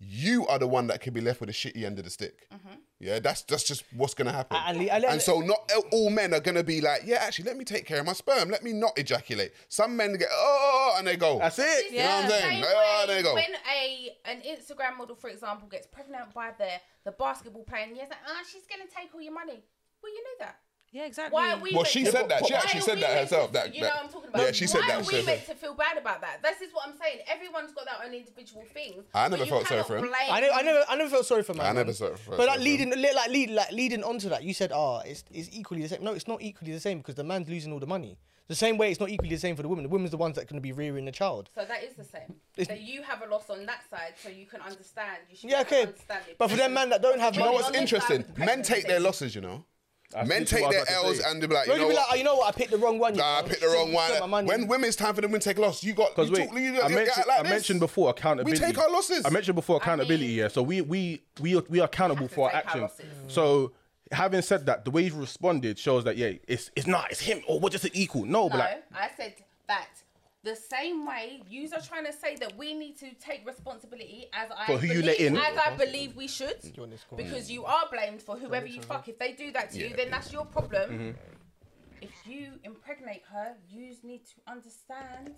you are the one that could be left with a shitty end of the stick. Mm-hmm. Yeah, that's that's just what's going to happen. I, I, I, and so not all men are going to be like, yeah, actually, let me take care of my sperm. Let me not ejaculate. Some men get, oh, and they go. That's it. You yeah. know what I'm saying? Way, oh, they go. When a, an Instagram model, for example, gets pregnant by the, the basketball player and he's like, ah, oh, she's going to take all your money. Well, you knew that. Yeah, exactly. Why are we well, she said that. She actually said that herself. That, you know what I'm talking about. Yeah, she said that. Why are we meant to feel bad about that? This is what I'm saying. Everyone's got their own individual things. I never felt sorry for him. I never, I never, I never felt sorry for him. I never felt sorry for him. But like leading, like lead, like leading onto that, you said, "Ah, it's it's equally the same." No, it's not equally the same because the man's losing all the money. The same way, it's not equally the same for the woman. The woman's the ones that are going to be rearing the child. So that is the same. It's that you have a loss on that side, so you can understand. You should yeah, okay. Understand it. But for them men that don't have, you know what's interesting? Men take their losses, you know. That's Men take their L's and they'll be like, you know, be like oh, you know what, I picked the wrong one. You nah, know? I picked the wrong one. When women's time for the women to take a loss, you got... You wait, talk, you, you I, mentioned, like I mentioned before accountability. We take our losses. I mentioned before accountability, I mean, yeah. So we we we are, we are accountable for our actions. Our so having said that, the way you've responded shows that, yeah, it's, it's not, it's him, or we're just an equal. No, no, but like... I said that... The same way you are trying to say that we need to take responsibility as I for who believe, you let in. As I believe we should, because you are blamed for whoever you fuck. If they do that to yeah. you, then that's your problem. Mm-hmm. If you impregnate her, you need to understand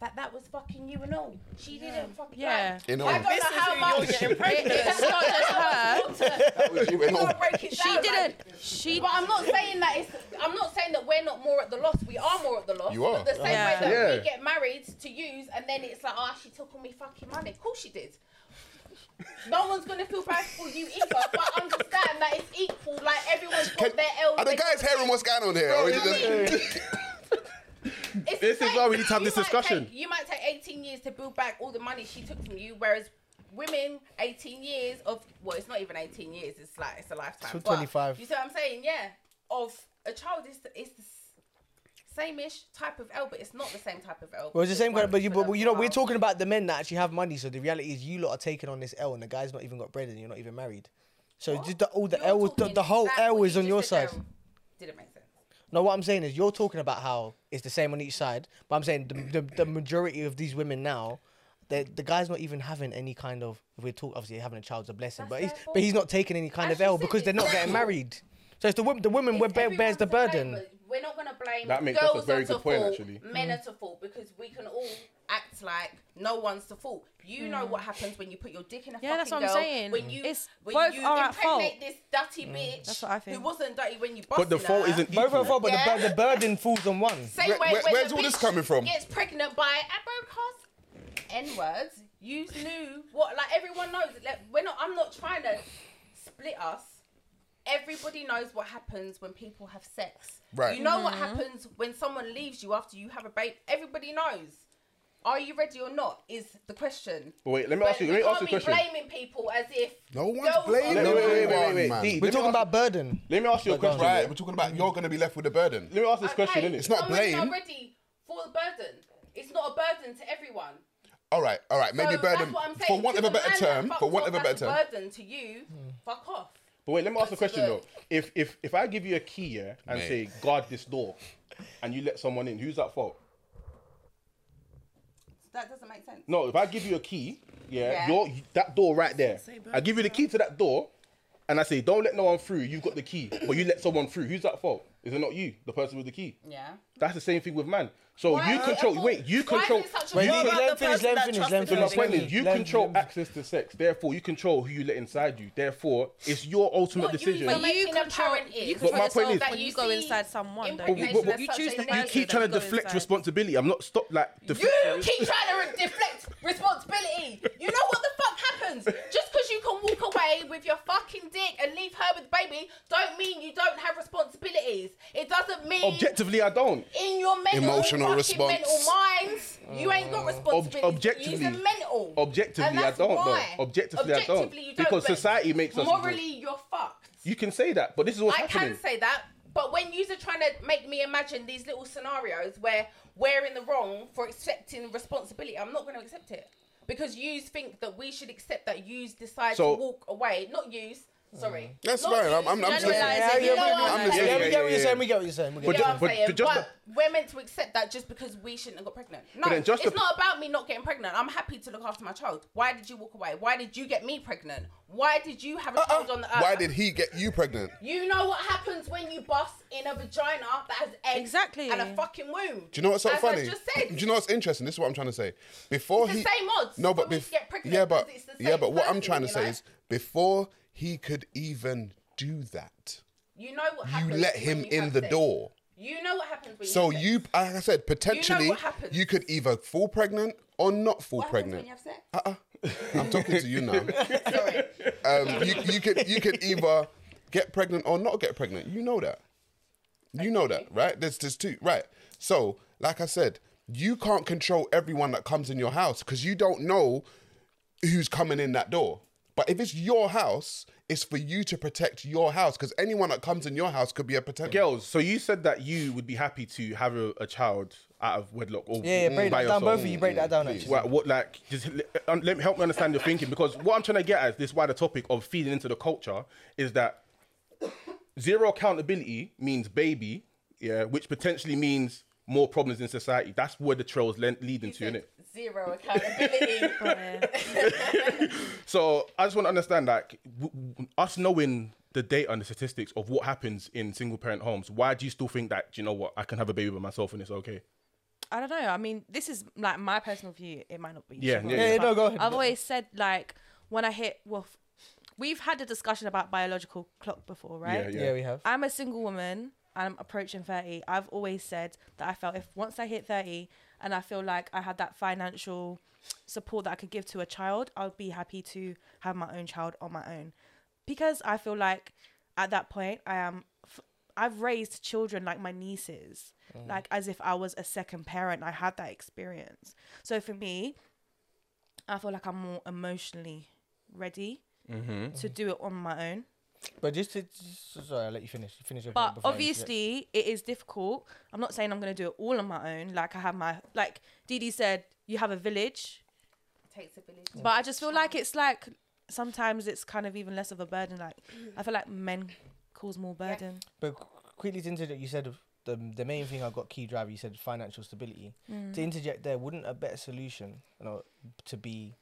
that that was fucking you and all. She yeah. didn't fucking yeah. I don't know how much you're pregnant. It's not just her. That was you and all. She didn't. She. But I'm not saying that it's. I'm not saying that we're not more at the loss. We are more at the loss. You are. But the same yeah. way that yeah. we get married to use, and then it's like, oh, she took all me fucking money. Of course she did. No one's gonna feel bad for you either, but understand that it's equal. Like everyone's got Can, their L. Are the guys hearing what's going on here? Or is it It's this is why we need to have this discussion. Take, you might take eighteen years to build back all the money she took from you, whereas women, eighteen years of, well, it's not even eighteen years, it's like, it's a lifetime. So twenty-five. You see what I'm saying? Yeah. Of a child, is the, it's the same-ish type of L, but it's not the same type of L. Well, it's the same, but you, but you know, we're talking about the men that actually have money, so the reality is you lot are taking on this L, and the guy's not even got bread, and you're not even married. So just the, all the L, the, the whole L is on your side. Didn't make sense. No, what I'm saying is you're talking about how it's the same on each side, but I'm saying the, the, the majority of these women now, the guy's not even having any kind of, if we're talking, obviously having a child's a blessing, but he's, but he's not taking any kind of L because they're not getting married. So it's the women, the women where bears the burden. We're not going to blame that makes, girls are to fault, men are to fault, because we can all act like no one's to fault. You mm. know what happens when you put your dick in a yeah, fucking that's what girl. I'm saying. When you, it's when both you are impregnate this dirty mm. bitch that's what I think. Who wasn't dirty when you busted her. But the fault her. Isn't equal. Both are fault, but yeah. the, the burden falls on one. Same way, where, where's all this coming from? Gets pregnant by Abercrombie N-words. You knew what, like everyone knows. Like, we're not, I'm not trying to split us. Everybody knows what happens when people have sex. Right. You know mm-hmm. what happens when someone leaves you after you have a baby. Everybody knows. Are you ready or not is the question. Wait, let me but ask you. Let me ask you a question. Can't be blaming people as if no one's blaming. No, wait, wait, wait, wait, wait. Deep, we're talking about burden. Let me ask you a question. Right, yeah. We're talking about you're going to be left with a burden. Let me ask this okay. question. Isn't it? It's not blame. Someone's not ready for the burden. It's not a burden to everyone. All right, all right. Maybe so burden for want of a better term. For want of a better term. Burden to you. Fuck off. But wait, let me ask a question though. If if if I give you a key yeah, and Mate. say guard this door, and you let someone in, who's at fault? That doesn't make sense. No, if I give you a key, yeah, yeah. your that door right there. I give you the key to that door, and I say don't let no one through. You've got the key, but you let someone through. Who's at fault? Is it not you, the person with the key? Yeah. That's the same thing with man. So Why? you control. Why? Wait, you control. Wait, you let finish. Let finish. Let finish. My point is, you control access to sex. Therefore, you control who you let inside you. Therefore, it's your ultimate what decision. You, you, you control. You control. But my point is, when you go inside someone, but, but, but, but you choose. You keep trying to deflect inside. responsibility. I'm not stop like. Def- you keep trying to deflect responsibility. You know what the fuck happens? Just because you can walk away with your fucking dick and leave her with the baby, don't mean you don't have responsibilities. It doesn't mean objectively I don't. In your mental emotional. Response. Mental minds, you ain't got responsibility. Ob- objectively, you're mental. Objectively, I don't know. Objectively, objectively, I don't. You don't because society makes morally us morally. You're fucked. You can say that, but this is what's I happening. I can say that, but when you're trying to make me imagine these little scenarios where we're in the wrong for accepting responsibility, I'm not going to accept it because you think that we should accept that you decide so, to walk away. Not you. Sorry. That's Not fine. I'm, I'm, I'm just saying. Yeah, yeah, yeah, yeah, we get what you're saying. We get what you're saying. We get you know what I'm saying. But we're meant to accept that just because we shouldn't have got pregnant. No, it's the... not about me not getting pregnant. I'm happy to look after my child. Why did you walk away? Why did you get me pregnant? Why did you have a uh-uh. child on the earth? Why did he get you pregnant? You know what happens when you bust in a vagina that has eggs exactly. and a fucking womb. Do you know what's so As funny? I just said. Do you know what's interesting? This is what I'm trying to say. Before it's he... the same odds. No, but... Bef... Get pregnant yeah, but, it's the same yeah, but what I'm trying to say is before... He could even do that. You know what happens. You let him when you in the sex. Door. You know what happens when you So you, like I said, potentially you, know you could either fall pregnant or not fall what pregnant. What happens when you have sex? Uh-uh. I'm talking to you now. Sorry. Um, you, you could you could either get pregnant or not get pregnant. You know that. You okay. know that, right? There's there's two, right? So, like I said, you can't control everyone that comes in your house because you don't know who's coming in that door. But if it's your house, it's for you to protect your house because anyone that comes in your house could be a potential. Girls, so you said that you would be happy to have a, a child out of wedlock or yeah, yeah, break by that yourself. Down, both of you break that down. Actually. What, what, like, just um, let me help me understand your thinking because what I'm trying to get at is this wider topic of feeding into the culture is that zero accountability means baby, yeah, which potentially means more problems in society. That's where the trail is le- leading to, innit? Zero accountability. So I just want to understand, like, w- w- us knowing the data and the statistics of what happens in single parent homes, why do you still think that, do you know what, I can have a baby by myself and it's okay? I don't know. I mean, this is like my personal view. It might not be. Yeah, sure. yeah, yeah. yeah no, go ahead. I've always said, like, when I hit, well, we've had a discussion about biological clock before, right? Yeah, yeah. yeah we have. I'm a single woman. I'm approaching thirty. I've always said that I felt if once I hit thirty and I feel like I had that financial support that I could give to a child, I'll be happy to have my own child on my own. Because I feel like at that point, I am... F- I've raised children like my nieces, mm. like as if I was a second parent. I had that experience. So for me, I feel like I'm more emotionally ready mm-hmm. to do it on my own. But just to, just, sorry, I'll let you finish. Finish your But obviously, it is difficult. I'm not saying I'm going to do it all on my own. Like I have my, like Didi said, you have a village. It takes a village. But I just feel like it's like, sometimes it's kind of even less of a burden. Like I feel like men cause more burden. Yeah. But quickly to interject, you said the, the main thing I got key driver, you said financial stability. Mm. To interject there, wouldn't a better solution, you know, to be...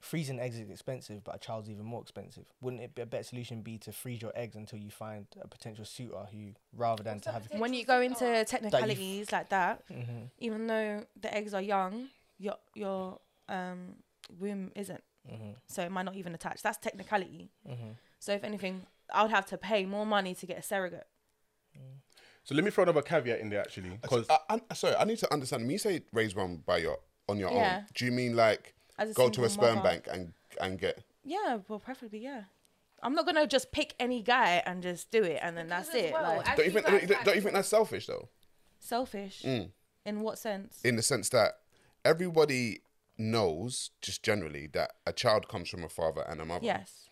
Freezing eggs is expensive, but a child's even more expensive. Wouldn't it be a better solution be to freeze your eggs until you find a potential suitor who, rather than What's to have... Your when you go into technicalities that like that, mm-hmm. even though the eggs are young, your your um womb isn't. Mm-hmm. So it might not even attach. That's technicality. Mm-hmm. So if anything, I would have to pay more money to get a surrogate. Mm. So let me throw another caveat in there, actually. Cause I, I, sorry, I need to understand. When you say raise one by your on your yeah. own, do you mean like... Go to a sperm mother. bank and and get. Yeah, well, preferably, yeah. I'm not gonna just pick any guy and just do it, and then because that's it. Well, like, don't you think don't, don't you think that's selfish though? Selfish. Mm. In what sense? In the sense that everybody knows, just generally, that a child comes from a father and a mother. Yes.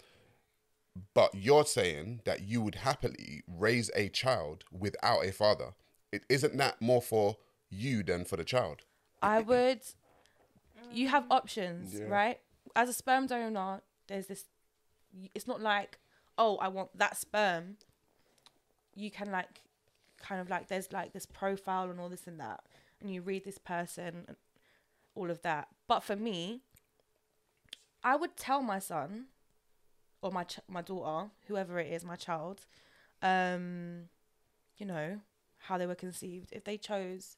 But you're saying that you would happily raise a child without a father. It isn't that more for you than for the child? I would. You have options, yeah. right? As a sperm donor, there's this... It's not like, oh, I want that sperm. You can, like, kind of, like, there's, like, this profile and all this and that. And you read this person and all of that. But for me, I would tell my son or my ch- my daughter, whoever it is, my child, um, you know, how they were conceived. If they chose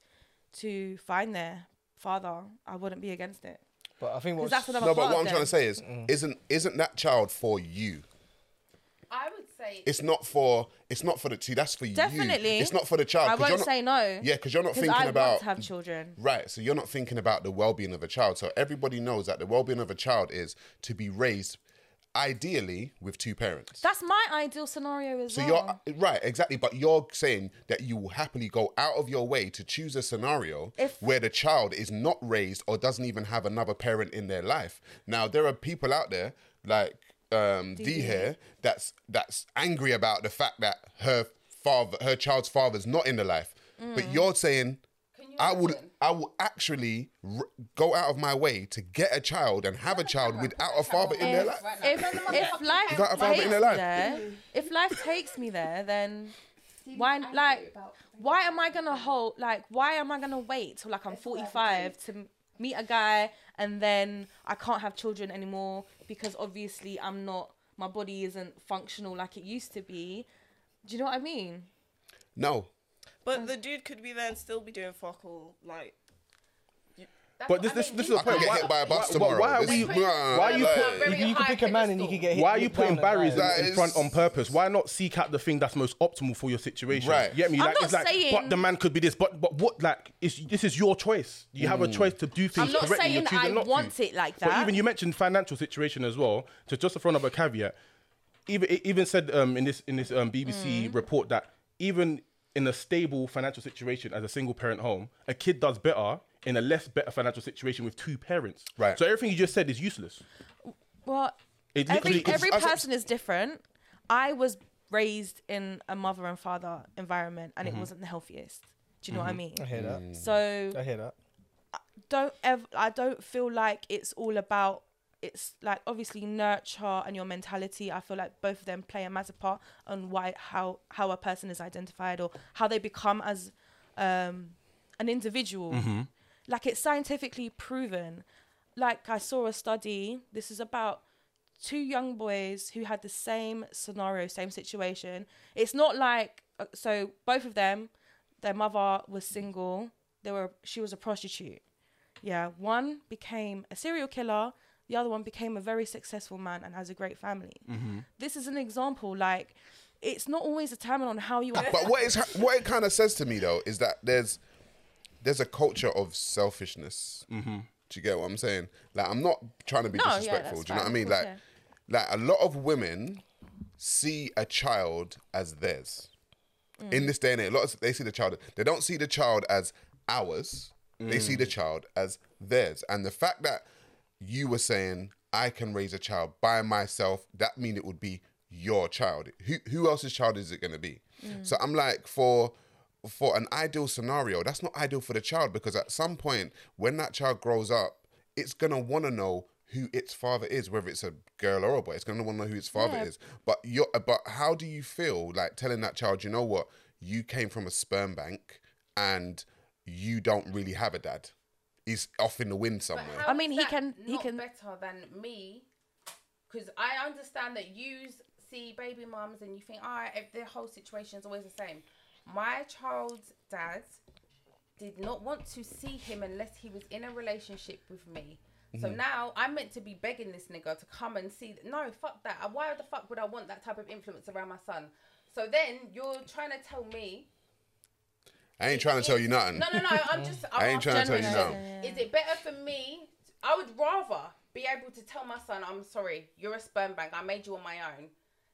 to find their... father, I wouldn't be against it. But I think what that's no, but what I'm then. trying to say is, mm. isn't isn't that child for you? I would say it's not for it's not for the see that's for Definitely. you. Definitely, it's not for the child. I won't you're not, say no. Yeah, because you're not thinking I about want to have children. Right, so you're not thinking about the well-being of a child. So everybody knows that the well-being of a child is to be raised, ideally, with two parents. That's my ideal scenario as so well. So you're right, exactly. But you're saying that you will happily go out of your way to choose a scenario if, where the child is not raised or doesn't even have another parent in their life. Now there are people out there like um, Dee here that's that's angry about the fact that her father, her child's father's not in the life. Mm. But you're saying. I would, I would actually r- go out of my way to get a child and have a child without a father in their life. If, if life without a father in their life, there, if life takes me there, then why, like, why am I gonna hold, like, why am I gonna wait till like I'm forty-five to meet a guy and then I can't have children anymore because obviously I'm not, my body isn't functional like it used to be. Do you know what I mean? No. But the dude could be there and still be doing fuck all, like... You, but this, this, this is a point. Why, by a bus why, tomorrow. Why are we... Why are you... Put, you, you can pick a man and you can get hit. Why are you putting barriers in, in front on purpose? Why not seek out the thing that's most optimal for your situation? Right. You get me? Like, I'm not it's like, saying... But the man could be this, but but what, like... It's, this is your choice. You mm. have a choice to do things correctly. I'm not saying I not want to. it like that. But even you mentioned financial situation as well. So just to throw another caveat, even, it even said um, in this, in this um, B B C mm. report that even... in a stable financial situation as a single parent home, a kid does better in a less better financial situation with two parents. Right. So everything you just said is useless. Well, it every, every person is different. I was raised in a mother and father environment and mm-hmm. it wasn't the healthiest. Do you know mm-hmm. what I mean? I hear that. So I hear that. I don't ever, I don't feel like it's all about, it's like obviously nurture and your mentality. I feel like both of them play a massive part on why how how a person is identified or how they become as um an individual. Mm-hmm. Like, it's scientifically proven. Like, I saw a study, this is about two young boys who had the same scenario, same situation. It's not like, so both of them, their mother was single. They were, she was a prostitute. Yeah, one became a serial killer. The other one became a very successful man and has a great family. Mm-hmm. This is an example. Like, it's not always determined on how you... But what, is, what it kind of says to me, though, is that there's there's a culture of selfishness. Mm-hmm. Do you get what I'm saying? Like, I'm not trying to be no, disrespectful. Yeah, do you know fine. What I mean? Like, yeah. like, a lot of women see a child as theirs. Mm. In this day and age, a lot of, they see the child... They don't see the child as ours. Mm. They see the child as theirs. And the fact that you were saying, I can raise a child by myself, that mean it would be your child. Who who else's child is it going to be? Mm. So I'm like, for for an ideal scenario, that's not ideal for the child, because at some point, when that child grows up, it's going to want to know who its father is, whether it's a girl or a boy. It's going to want to know who its father yeah. is. But you're, but how do you feel like telling that child, you know what, you came from a sperm bank and you don't really have a dad? He's off in the wind somewhere. I mean, he can... He can better than me, because I understand that you see baby mums and you think, ah, oh, the whole situation is always the same. My child's dad did not want to see him unless he was in a relationship with me. Mm-hmm. So now I'm meant to be begging this nigga to come and see... Th- no, fuck that. Why the fuck would I want that type of influence around my son? So then you're trying to tell me... I ain't trying to tell you nothing. No, no, no. I'm just... I'm I ain't trying to tell you nothing. Is it better for me? I would rather be able to tell my son, I'm sorry, you're a sperm bank. I made you on my own.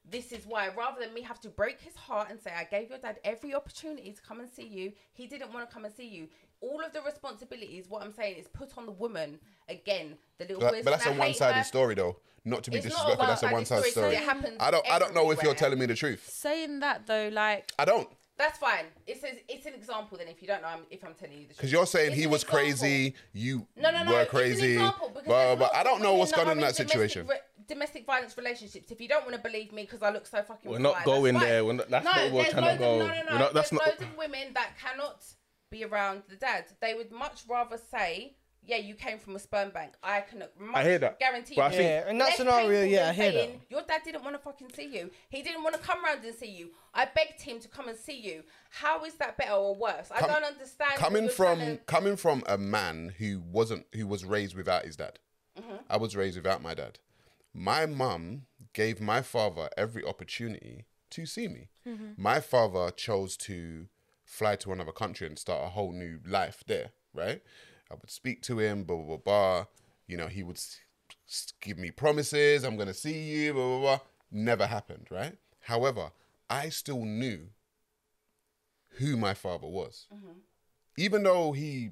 This is why. Rather than me have to break his heart and say, I gave your dad every opportunity to come and see you. He didn't want to come and see you. All of the responsibilities, what I'm saying, is put on the woman. Again, the little boys. But that's a one-sided story, though. Not to be disrespectful, that's a one-sided story. I don't, I don't know if you're telling me the truth. Saying that, though, like... I don't. That's fine. It's a, it's an example. Then, if you don't know, I'm, if I'm telling you the truth, because you're saying it's he was example. Crazy, you no, no, no, were crazy. It's an example, but, but I don't know what's going on in that domestic situation. Re- domestic violence relationships. If you don't want to believe me because I look so fucking, we're not violent, going that's there. We're not, that's no, not what we're trying to go. No, no, no. Not, that's there's not... loads of women that cannot be around the dad. They would much rather say, yeah, you came from a sperm bank. I can I hear that. Guarantee but you. I think yeah, in that scenario, yeah, I hear saying, that. Your dad didn't want to fucking see you. He didn't want to come round and see you. I begged him to come and see you. How is that better or worse? I Com- don't understand. Coming from to... coming from a man who wasn't who was raised without his dad. Mm-hmm. I was raised without my dad. My mum gave my father every opportunity to see me. Mm-hmm. My father chose to fly to another country and start a whole new life there, right? I would speak to him, blah, blah, blah, blah. You know, he would give me promises. I'm going to see you, blah, blah, blah. Never happened, right? However, I still knew who my father was. Mm-hmm. Even though he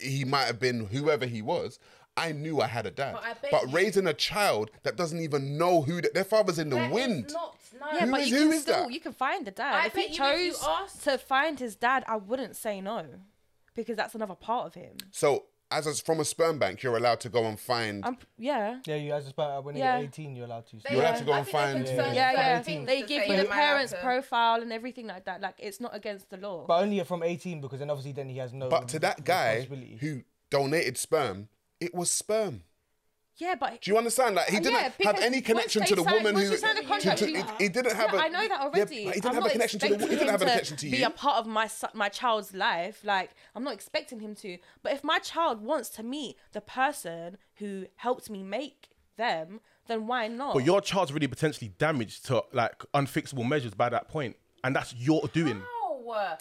he might have been whoever he was, I knew I had a dad. But, but raising a child that doesn't even know who... The, their father's in the that wind. Is not, no. Yeah, who but is, you can still, that? You can find the dad. I if he chose if asked... to find his dad, I wouldn't say no. Because that's another part of him. So, as a, from a sperm bank, you're allowed to go and find... Um, yeah. Yeah, you as a when yeah. you're eighteen, you're allowed to. You're yeah. allowed to go I and find... Yeah, yeah. yeah, yeah. They give you the parents' profile and everything like that. Like, it's not against the law. But only from eighteen, because then obviously then he has no... But to that guy who donated sperm, it was sperm. Yeah, but... Do you understand? Like, he didn't yeah, have any connection to the signed, woman who... Signed the contract, to, to, he, he didn't have yeah, a... I know that already. Yeah, he didn't I'm have a connection to the... He didn't have a connection to you. Be a part of my my child's life. Like, I'm not expecting him to. But if my child wants to meet the person who helped me make them, then why not? But your child's really potentially damaged to, like, unfixable measures by that point. And that's your doing. How?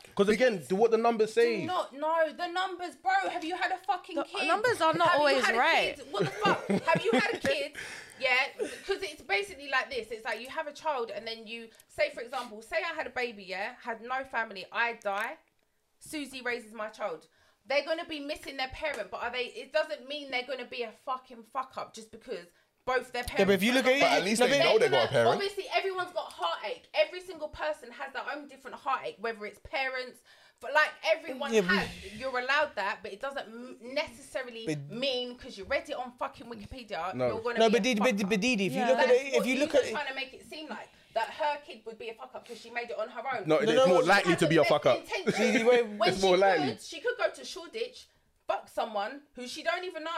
Because again, do what the numbers say. Do not know the numbers, bro. Have you had a fucking the kid? Numbers are not have always right. What the fuck? Have you had a kid? Yeah, because it's basically like this. It's like you have a child and then you say, for example, say I had a baby, yeah, had no family, I die. Susie raises my child. They're gonna be missing their parent, but are they? It doesn't mean they're gonna be a fucking fuck up just because. Both their parents. Yeah, but if you look at it, at least no, they, they know they've got a parent. Obviously, everyone's got heartache. Every single person has their own different heartache, whether it's parents, but like everyone yeah, has. But... You're allowed that, but it doesn't necessarily but... mean because you read it on fucking Wikipedia. No, you're gonna no, be but, a but, but Didi, if you yeah. look That's at it, if you look at it, trying to make it seem like that her kid would be a fuck up because she made it on her own. No, no, it's no, more no, likely to be a fuck up. When it's she more could, likely. She could go to Shoreditch, fuck someone who she don't even know,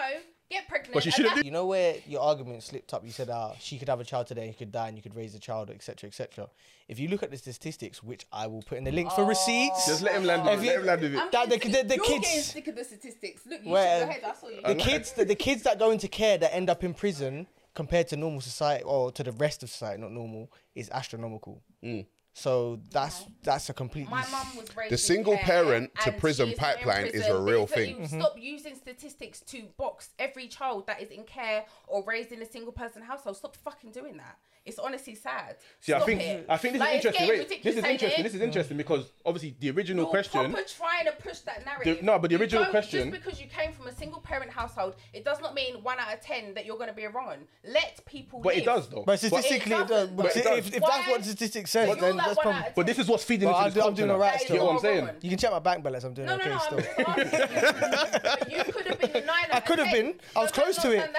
get pregnant. But she shouldn't. You know where your argument slipped up? You said, ah, uh, she could have a child today, he could die, and you could raise a child, et cetera, et cetera. If you look at the statistics, which I will put in the link oh. for receipts, just let him land with it. You, let him land with it. That, the, the, the, the kids. Getting sick of the statistics. Look, you where, should go ahead. I saw you. The kids, the, the kids that go into care that end up in prison, compared to normal society or to the rest of society, not normal, is astronomical. Mm. So that's okay. that's a completely... My mum was raised the single parent to prison pipeline is a real thing. Mm-hmm. Stop using statistics to box every child that is in care or raised in a single person household. Stop fucking doing that. It's honestly sad. See, Stop I think it. I think this like, is interesting. Wait, this is interesting. It? This is interesting because obviously the original You're question. You're proper trying to push that narrative. The, no, but the original question. Just because you came from a single parent household, it does not mean one out of ten that you're going to be wrong. Let people. But live. It does though. But statistically, but it does, but it does. if, if that's what statistics say, then that's probably. But this is what's feeding well, into this I'm doing alright. You know what I'm saying? You can check my bank balance. I'm doing okay still. You could have been nine. I could have been. I was close to it.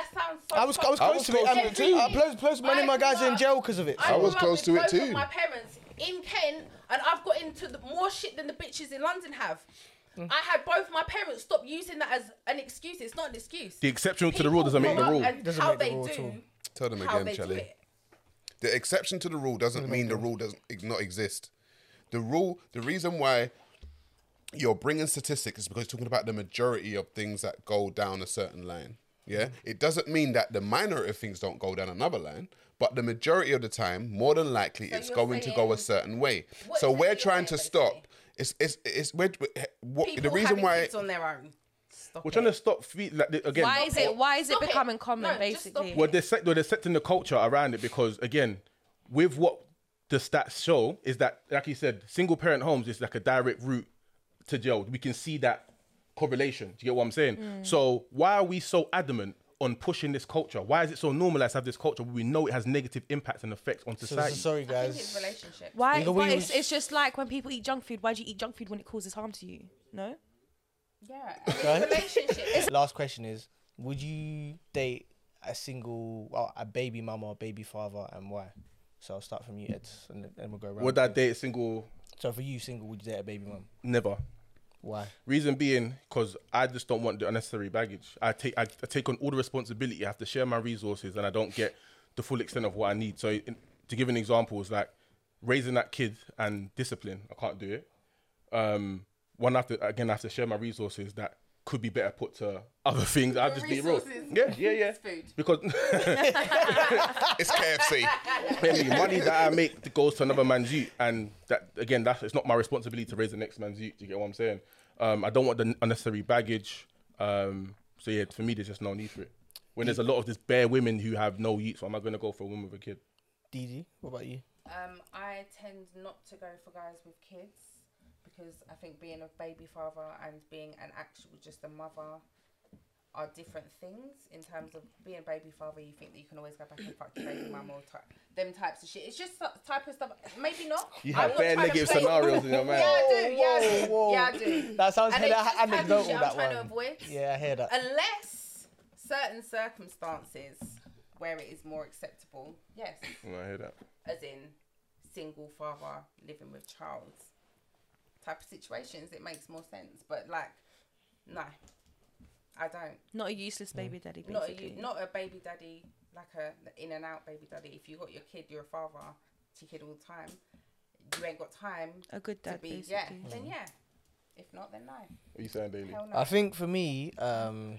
I was. I was close to it too. I close. Many of my guys in jail because of it. I, I was close to it too. My parents in Kent, and I've got into the, more shit than the bitches in London have. Mm. I had both my parents stop using that as an excuse. It's not an excuse. The exception People to the rule doesn't make the rule. And doesn't how make the they rule do. Tell them how again, Charlie. The exception to the rule doesn't mm-hmm. mean the rule doesn't not exist. The rule, the reason why you're bringing statistics is because you're talking about the majority of things that go down a certain line. Yeah, mm-hmm. It doesn't mean that the minority of things don't go down another line. But the majority of the time, more than likely, so it's going to go a certain way. So we're trying to stop. It's it's it's we're, what, the reason why it's on their own. Stop we're it. trying to stop feet like again. Why is it? Why is it becoming it. common? No, basically, well, they're set, they're setting the culture around it because again, with what the stats show is that, like you said, single parent homes is like a direct route to jail. We can see that correlation. Do you get what I'm saying? Mm. So why are we so adamant on pushing this culture? Why is it so normalised to have this culture when we know it has negative impacts and effects on society? So, sorry, guys. I think it's relationships. Why? You know, but it's, it's just like when people eat junk food. Why do you eat junk food when it causes harm to you? No? Yeah. Okay. Relationships. Last question is, would you date a single, well, a baby mama or baby father, and why? So I'll start from you, Ed, and then we'll go around. Would I date a single... So for you, single, would you date a baby mum? Never. Why? Reason being, because I just don't want the unnecessary baggage. I take I, I take on all the responsibility. I have to share my resources, and I don't get the full extent of what I need. So, in, to give an example, it's like raising that kid and discipline. I can't do it. Um, one, I have to, again, I have to share my resources that could be better put to other things. I'll just resources. be real. Yeah, yeah, yeah. It's food. Because it's K F C. Money that I make goes to another man's youth, and that again, that's it's not my responsibility to raise the next man's youth. Do you get what I'm saying? Um, I don't want the unnecessary baggage. Um, so yeah, for me, there's just no need for it. When there's a lot of this bare women who have no youth, so am I going to go for a woman with a kid? D D, what about you? Um, I tend not to go for guys with kids. Because I think being a baby father and being an actual, just a mother are different things in terms of being a baby father. You think that you can always go back and fuck your baby mum or ty- them types of shit. It's just type of stuff. Maybe not. You have bare negative scenarios in your mind. Yeah, I do. Yeah, I do. Whoa, whoa. Yeah, I do. That sounds anecdotal, that I'm trying to avoid. Yeah, I hear that. Unless certain circumstances where it is more acceptable. Yes. I hear that. As in single father living with child. Type of situations, it makes more sense. But like, no, I don't. Not a useless baby mm. daddy. Basically. Not a not a baby daddy, like a in and out baby daddy. If you got your kid, you're a father to your kid all the time. You ain't got time. A good dad, to be, basically. Yeah, mm. then yeah. If not, then no. What are you saying, Daily? No. I think for me, um,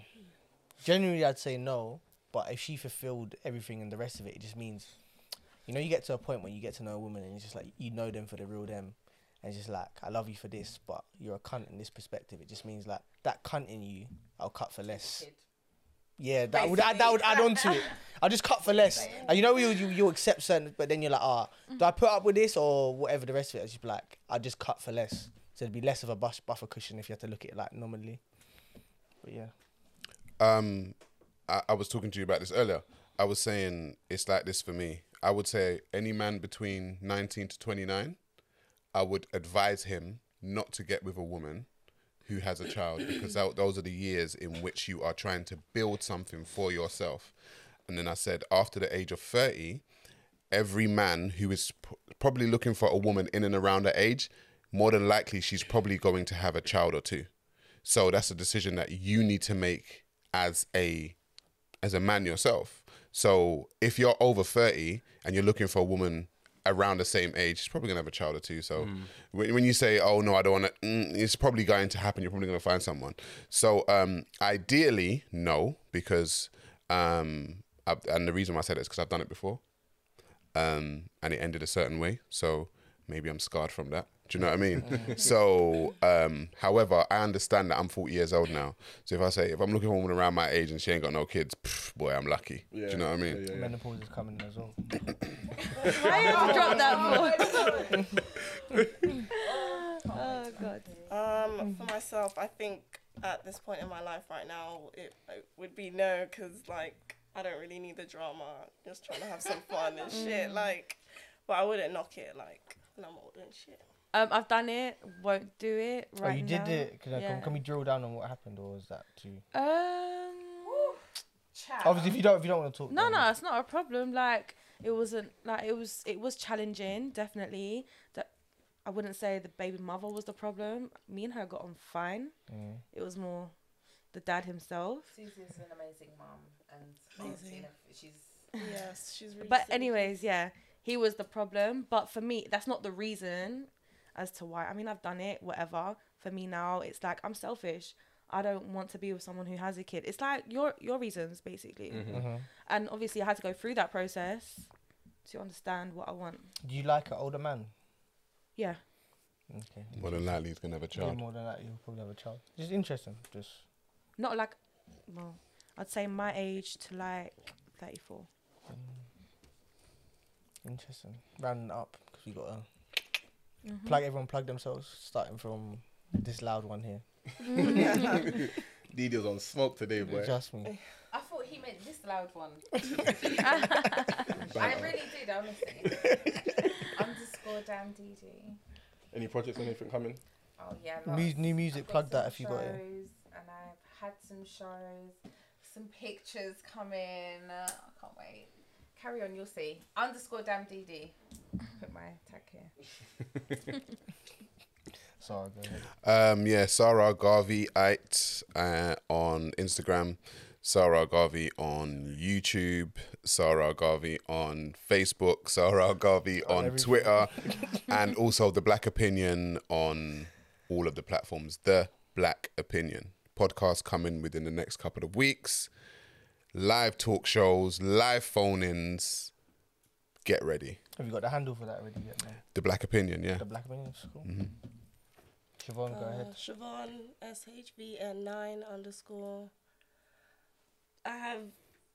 generally I'd say no. But if she fulfilled everything and the rest of it, it just means, you know, you get to a point when you get to know a woman and it's just like you know them for the real them. And just like, I love you for this, but you're a cunt in this perspective. It just means like, that cunt in you, I'll cut for less. Yeah, that Basically. would add, that would add on to it. I'll just cut for less. And you know, you, you, you accept certain, but then you're like, ah, do I put up with this or whatever the rest of it? I'll just be like, I'll just cut for less. So it'd be less of a bus, buffer cushion if you had to look at it like normally. But yeah. Um, I, I was talking to you about this earlier. I was saying, it's like this for me. I would say any man between nineteen to twenty-nine, I would advise him not to get with a woman who has a child because that, those are the years in which you are trying to build something for yourself. And then I said, after the age of thirty, every man who is p- probably looking for a woman in and around her age, more than likely she's probably going to have a child or two. So that's a decision that you need to make as a as a man yourself. So if you're over thirty and you're looking for a woman around the same age, she's probably gonna have a child or two. So mm. when, when you say, oh no, I don't wanna, mm, it's probably going to happen. You're probably gonna find someone. So um, ideally, no, because, um, I, and the reason why I said it is because I've done it before. Um, and it ended a certain way. So maybe I'm scarred from that. Do you know what I mean? So, um, however, I understand that I'm forty years old now. So if I say, if I'm looking for a woman around my age and she ain't got no kids, pff, boy, I'm lucky. Yeah, do you know what I mean? Yeah, yeah. Menopause is coming as well. Why have you dropped that for? Oh, God. Um, for myself, I think at this point in my life right now, it, it would be no, because, like, I don't really need the drama. Just trying to have some fun and shit. Like, but I wouldn't knock it, like, when I'm old and shit. Um, I've done it, won't do it right now. Oh, you did now. it? Can, I, yeah. can, can we drill down on what happened, or is that too... Um, obviously, if you don't, if you don't want to talk... No, no, it's not a problem. Like, it wasn't... Like, it was It was challenging, definitely. That I wouldn't say the baby mother was the problem. Me and her got on fine. Mm. It was more the dad himself. Susie's an amazing mum, and amazing. she's... Yes, she's really... But anyways, yeah, he was the problem. But for me, that's not the reason... as to why. I mean, I've done it, whatever. For me now, it's like, I'm selfish. I don't want to be with someone who has a kid. It's like your your reasons, basically. Mm-hmm. Mm-hmm. And obviously I had to go through that process to understand what I want. Do you like an older man? Yeah. Okay. More than likely he's going to have a child. Yeah, more than likely he'll probably have a child. Just interesting. Just. Not like, well, I'd say my age to like thirty-four. Mm. Interesting. Rounding up, because we got a... Mm-hmm. Plug everyone, plug themselves, starting from this loud one here. Didi's on smoke today, boy. Just me. I thought he meant this loud one. I really did, honestly. Underscore damn Didi. Any projects, anything coming? Oh, yeah. Mu- new music, plug that if you got it. And I've had some shows, some pictures coming. Uh, I can't wait. Carry on, you'll see. Underscore damn Didi. Put my tag here. Sarah, go ahead. Um, yeah, Sarah Garvey uh, on Instagram, Sarah Garvey on YouTube, Sarah Garvey on Facebook, Sarah Garvey on, on Twitter, and also The Black Opinion on all of the platforms. The Black Opinion. Podcast coming within the next couple of weeks. Live talk shows, live phone-ins. Get ready. Have you got the handle for that already yet, man? The Black Opinion, yeah. The Black Opinion, cool. Mm-hmm. Siobhan, uh, go ahead. Siobhan, S H V N nine underscore. I have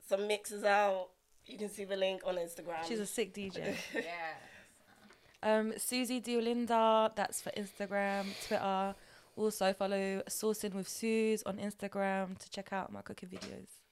some mixes out. You can see the link on Instagram. She's a sick D J. Yeah. Um, Suzy de Olinda, that's for Instagram, Twitter. Also follow Sourcing with Suze on Instagram to check out my cooking videos.